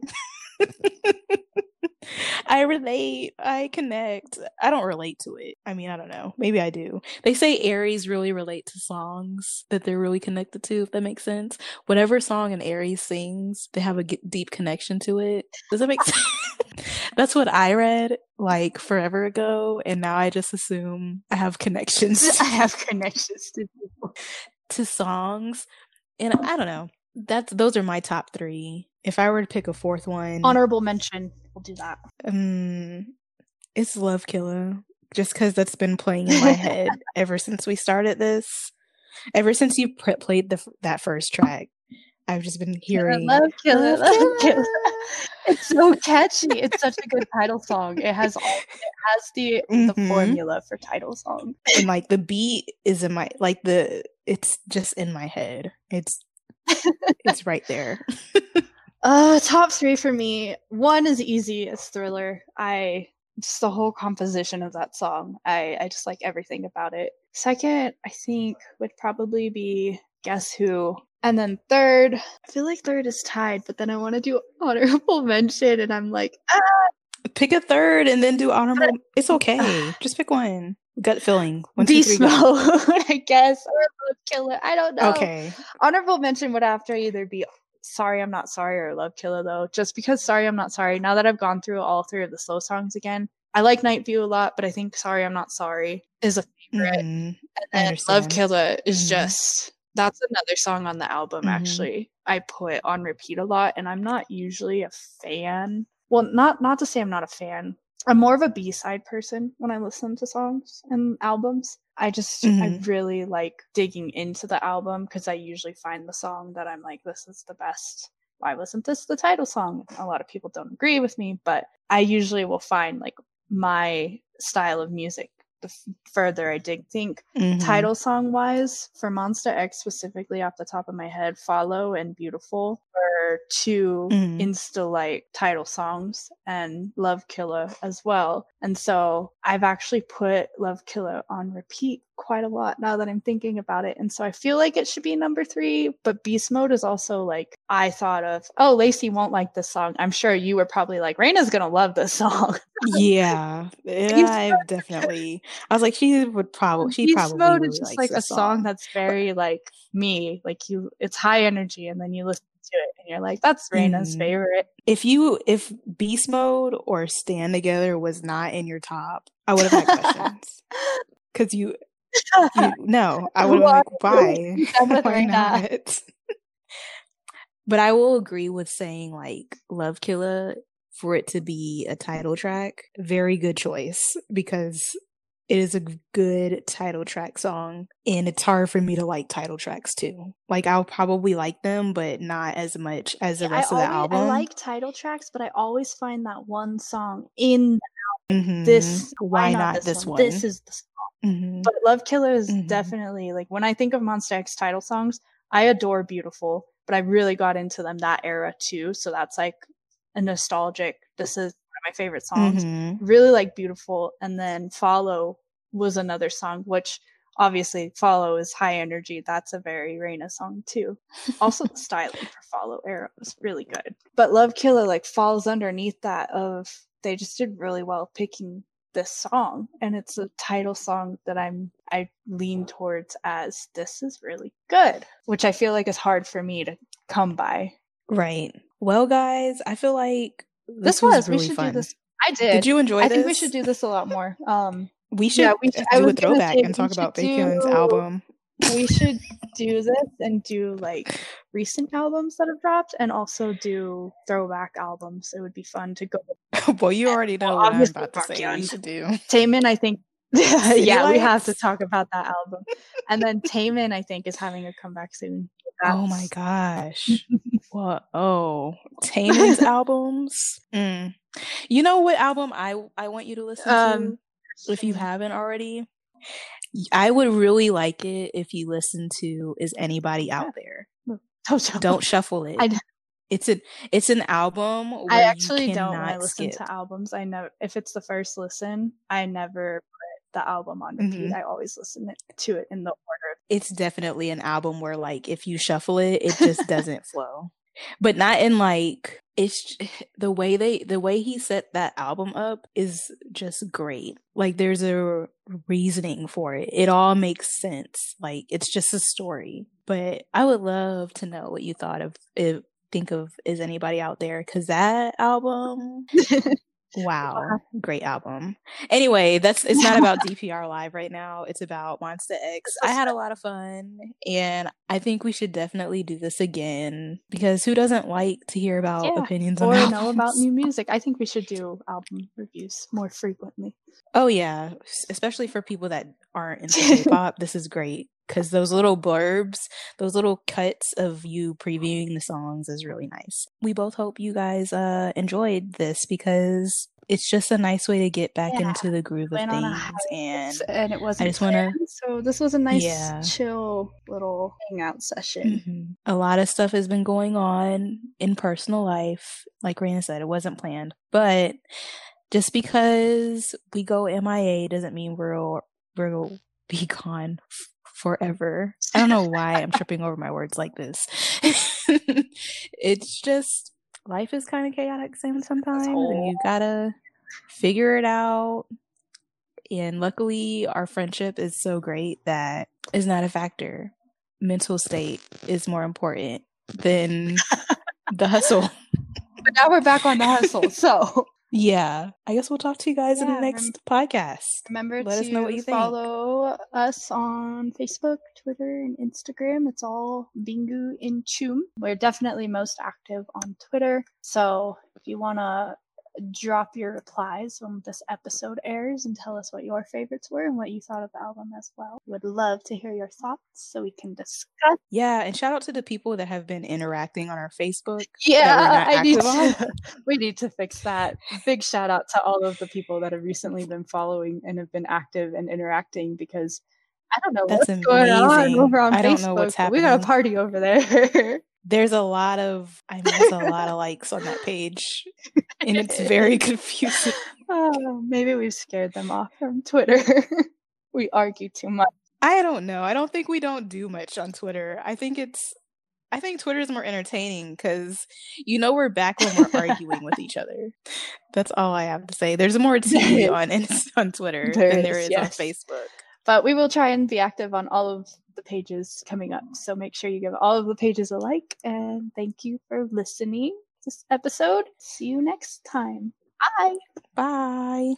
I relate. I connect. I don't relate to it. I mean, I don't know. Maybe I do. They say Aries really relate to songs that they're really connected to, if that makes sense. Whatever song an Aries sings, they have a g- deep connection to it. Does that make sense? That's what I read like forever ago, and now I just assume I have connections. I have connections to people. To songs. And I don't know. That's those are my top three. If I were to pick a fourth one, honorable mention, we'll do that. Um, it's Love Killa, just because that's been playing in my head ever since we started this. Ever since you pre- played the that first track, I've just been hearing yeah, Love Killa, Love Killa. It's so catchy. It's such a good title song. It has all, it has the mm-hmm. the formula for title song, and like the beat is in my like the it's just in my head. It's it's right there. Uh, top three for me. One is easy. It's Thriller. I just the whole composition of that song. I, I just like everything about it. Second, I think would probably be Guess Who. And then third, I feel like third is tied, but then I want to do honorable mention, and I'm like, ah! Pick a third and then do honorable. It's okay. Just pick one. Gut feeling. One, Beast two, three, Mode, I guess, or Love Killer. I don't know. Okay. Honorable mention would have to either be Sorry I'm Not Sorry or Love Killa, though, just because Sorry I'm Not Sorry, now that I've gone through all three of the slow songs again, I like Night View a lot, but I think Sorry I'm Not Sorry is a favorite. Mm-hmm. And Love Killa is mm-hmm. just, that's another song on the album, mm-hmm. actually, I put on repeat a lot, and I'm not usually a fan. Well, not not to say I'm not a fan. I'm more of a B-side person when I listen to songs and albums. I just, mm-hmm. I really like digging into the album because I usually find the song that I'm like, this is the best. Why wasn't this the title song? A lot of people don't agree with me, but I usually will find like my style of music the f- further I dig. Think mm-hmm. title song wise for Monsta X specifically off the top of my head, Follow and Beautiful are two mm-hmm. insta like title songs, and Love Killa as well. And so I've actually put Love Killa on repeat quite a lot now that I'm thinking about it. And so I feel like it should be number three, but Beast Mode is also like, I thought of, oh, Lacy won't like this song. I'm sure you were probably like, Raina's gonna love this song. Yeah. Yeah, I've definitely, I was like, she would probably, she Beast probably Mode really is just like a song. song that's very like me, like you, it's high energy, and then you listen to it and you're like, that's Raina's mm. favorite. If you, if Beast Mode or Stand Together was not in your top, I would have had questions. Cause you, You, no, I would like, why? Why not? But I will agree with saying like Love Killa for it to be a title track. Very good choice because It is a good title track song, and it's hard for me to like title tracks too. Like, I'll probably like them, but not as much as the yeah, rest I of the always, album. I like title tracks, but I always find that one song in the album. Mm-hmm. This, why, why not, not this one? one? This is the song. Mm-hmm. But Love Killa is mm-hmm. definitely, like, when I think of Monsta X title songs, I adore Beautiful, but I really got into them that era too. So that's like a nostalgic, this is my favorite songs. Mm-hmm. Really like Beautiful, and then Follow was another song, which obviously Follow is high energy. That's a very Raina song too. Also the styling for Follow era was really good, but Love Killa like falls underneath that of, they just did really well picking this song, and it's a title song that I'm I lean towards as this is really good, which I feel like is hard for me to come by. Right. Well, guys, I feel like This, this was, was really we should fun. do this. I did. Did you enjoy I this? I think we should do this a lot more. Um, we should yeah, we, do I a throwback and talk about Baekhyun's album. We should do this and do like recent albums that have dropped, and also do throwback albums. It would be fun to go. Well, you already know well, what I'm about to say. We should do Taemin, I think. Yeah, we have to talk about that album. And then Taemin, I think, is having a comeback soon. That's... Oh my gosh. Whoa. Taemin's albums. Mm. You know what album I, I want you to listen um, to if you haven't already? I would really like it if you listen to Is Anybody Out There? Don't shuffle, don't shuffle it. I... It's an it's an album. Where I actually you don't. When I listen skip. to albums. I know if it's the first listen, I never put the album on repeat. Mm-hmm. I always listen to it in the order. It's definitely an album where, like, if you shuffle it, it just doesn't flow. But not in like it's the way they the way he set that album up is just great. Like, there's a reasoning for it. It all makes sense. Like, it's just a story. But I would love to know what you thought of it. Think of Is Anybody Out There, because that album wow great album. Anyway, that's it's not about D P R Live right now, it's about Monsta X. I had a lot of fun, and I think we should definitely do this again, because who doesn't like to hear about yeah, opinions or on know about new music? I think we should do album reviews more frequently. Oh yeah, especially for people that aren't into K-pop. This is great, because those little blurbs, those little cuts of you previewing the songs is really nice. We both hope you guys uh, enjoyed this, because it's just a nice way to get back yeah. into the groove Went of things. And, and it wasn't I just wanna, so this was a nice, yeah. chill little hangout session. Mm-hmm. A lot of stuff has been going on in personal life. Like Raina said, it wasn't planned. But just because we go M I A doesn't mean we'll, we'll be gone forever. I don't know why I'm tripping over my words like this. It's just life is kind of chaotic sometimes, and you gotta figure it out. And luckily, our friendship is so great that it's not a factor. Mental state is more important than the hustle. But now we're back on the hustle, so. Yeah, I guess we'll talk to you guys yeah, in the next rem- podcast. Remember Let to us know what you follow think. us on Facebook, Twitter, and Instagram. It's all Bingu and Chum. We're definitely most active on Twitter. So if you want to drop your replies when this episode airs and tell us what your favorites were and what you thought of the album as well, would love to hear your thoughts so we can discuss. Yeah, and shout out to the people that have been interacting on our Facebook. Yeah, I need to, we need to fix that. Big shout out to all of the people that have recently been following and have been active and interacting, because I don't know That's what's amazing. going on over on I Facebook. Don't know what's happening. We got a party over there. There's a lot of, I mean, there's a lot of likes on that page, and it's very confusing. Oh, maybe we've scared them off from Twitter. We argue too much. I don't know. I don't think we don't do much on Twitter. I think it's, I think Twitter is more entertaining, because you know we're back when we're arguing with each other. That's all I have to say. There's more T V on on Twitter there than is, there is yes. on Facebook. But we will try and be active on all of the pages coming up. So make sure you give all of the pages a like. And thank you for listening to this episode. See you next time. Bye. Bye.